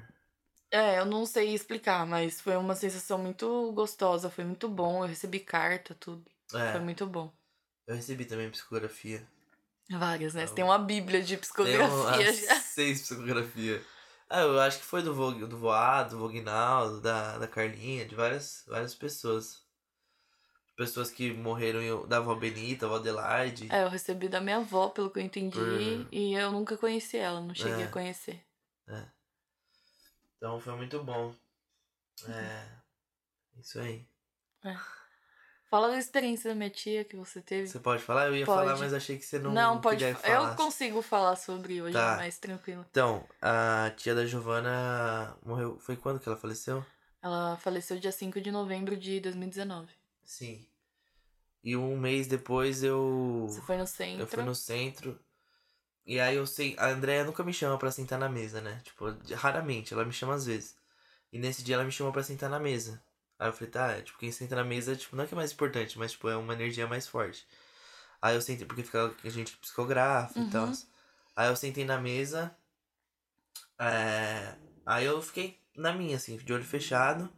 É, eu não sei explicar, mas foi uma sensação muito gostosa, foi muito bom, eu recebi carta, tudo, é, foi muito bom. Eu recebi também psicografia. Várias, né? Você tem uma bíblia de psicografia já. Seis psicografias. Ah, eu acho que foi do, Vo, do Voado, do Vognaldo, da, da Carlinha, de várias, várias pessoas. Pessoas que morreram, eu, da avó Benita, avó Adelaide. É, eu recebi da minha avó, pelo que eu entendi, por... e eu nunca conheci ela, não cheguei é. a conhecer. É. Então foi muito bom. É. Isso aí. É. Fala da experiência da minha tia que você teve. Você pode falar? Eu ia pode. falar, mas achei que você não, não pode queria falar. Eu consigo falar sobre hoje, tá. Mais tranquilo. Então, a tia da Giovana morreu. Foi quando que ela faleceu? Ela faleceu dia cinco de novembro de dois mil e dezenove. Sim. E um mês depois eu. Você foi no centro? Eu fui no centro. E aí eu sei, a Andréia nunca me chama pra sentar na mesa, né? Tipo, raramente, ela me chama às vezes. E nesse dia ela me chamou pra sentar na mesa. Aí eu falei, tá, é, tipo, quem senta na mesa, tipo, não é que é mais importante, mas, tipo, é uma energia mais forte. Aí eu sentei, porque fica a gente psicografa uhum. e tal. Aí eu sentei na mesa. É, aí eu fiquei na minha, assim, de olho fechado.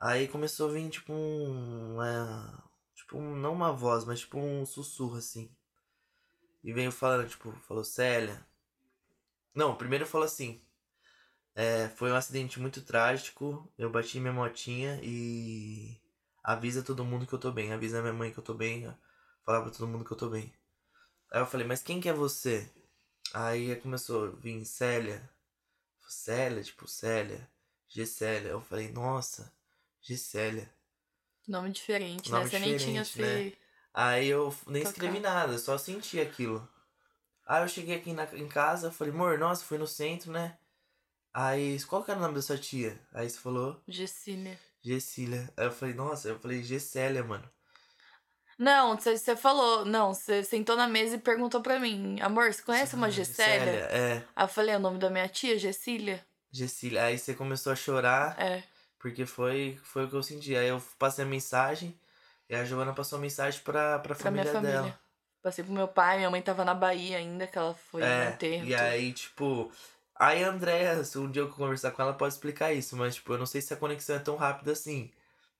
Aí começou a vir, tipo, um... É, tipo, um, não uma voz, mas, tipo, um sussurro, assim. E veio falando, tipo, falou, Célia... Não, primeiro falou assim... É, foi um acidente muito trágico, eu bati minha motinha e... Avisa todo mundo que eu tô bem, avisa minha mãe que eu tô bem, fala pra todo mundo que eu tô bem. Aí eu falei, mas quem que é você? Aí começou a vir Célia... Célia, tipo, Célia... Gcélia, eu falei, nossa... Gcélia... Nome diferente, Nome né? Você nem tinha se... Né? Aí eu nem Tocar. escrevi nada, só senti aquilo. Aí eu cheguei aqui na, em casa, falei, amor, nossa, fui no centro, né? Aí, qual que era o nome da sua tia? Aí você falou... Cecília. Cecília. Aí eu falei, nossa, eu falei Cecília, mano. Não, você falou, não, você sentou na mesa e perguntou pra mim, amor, você conhece Sim, uma Cecília? É. Aí eu falei, é o nome da minha tia, Cecília. Cecília. Aí você começou a chorar, é. porque foi, foi o que eu senti. Aí eu passei a mensagem... E a Giovana passou mensagem pra, pra, pra família, minha família dela. Passei pro meu pai, minha mãe tava na Bahia ainda, que ela foi é, no enterro. E tudo. Aí, tipo... Aí a Andréia, se um dia eu conversar com ela, pode explicar isso. Mas, tipo, eu não sei se a conexão é tão rápida assim.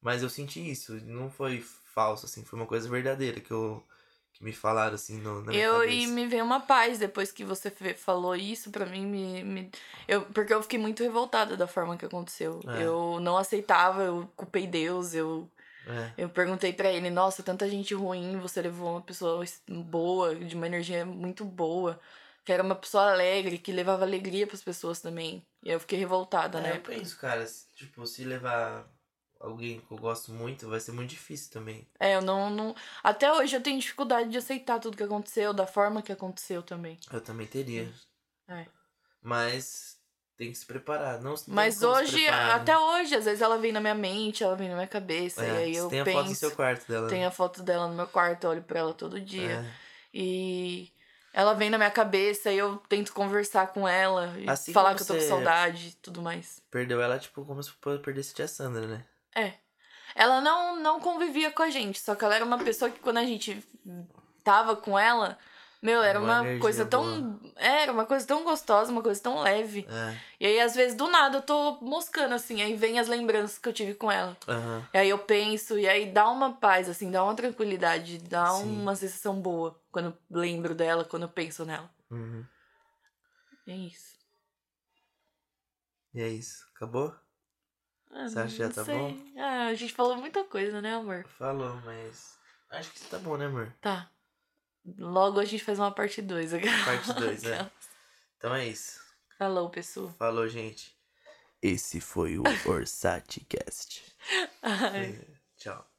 Mas eu senti isso, não foi falso, assim, foi uma coisa verdadeira que eu... Que me falaram, assim, no, na minha eu cabeça. E me veio uma paz depois que você falou isso pra mim. Me, me, eu, porque eu fiquei muito revoltada da forma que aconteceu. É. Eu não aceitava, eu culpei Deus. Eu, é. eu perguntei pra ele, nossa, tanta gente ruim. Você levou uma pessoa boa, de uma energia muito boa. Que era uma pessoa alegre, que levava alegria pras pessoas também. E eu fiquei revoltada, é, né? Eu penso, cara, tipo, se levar... alguém que eu gosto muito, vai ser muito difícil também. É, eu não, não... Até hoje eu tenho dificuldade de aceitar tudo que aconteceu, da forma que aconteceu também. Eu também teria. É. Mas tem que se preparar. Não, mas hoje, preparar, até né? hoje, às vezes ela vem na minha mente, ela vem na minha cabeça. É, e aí eu tem penso... Tem a foto no seu quarto dela. Tem a foto dela no meu quarto, eu olho pra ela todo dia. É. E... ela vem na minha cabeça e eu tento conversar com ela. E assim falar que eu tô com saudade e tudo mais. Perdeu ela, tipo, como se perdesse a tia Sandra, né? É. Ela não, não convivia com a gente, só que ela era uma pessoa que quando a gente tava com ela, meu, era uma, uma coisa tão... É, era uma coisa tão gostosa, uma coisa tão leve. É. E aí, às vezes, do nada, eu tô moscando, assim, aí vem as lembranças que eu tive com ela. Uhum. E aí eu penso, e aí dá uma paz, assim, dá uma tranquilidade, dá Sim. uma sensação boa quando eu lembro dela, quando eu penso nela. Uhum. E é isso. E é isso. Acabou? Ah, você acha que já tá sei. bom? Ah, a gente falou muita coisa, né, amor? Falou, mas... Acho que isso tá bom, né, amor? Tá. Logo a gente faz uma parte dois. Parte dois, né? Então é isso. Falou, pessoal. Falou, gente. Esse foi o OrsateCast. Tchau.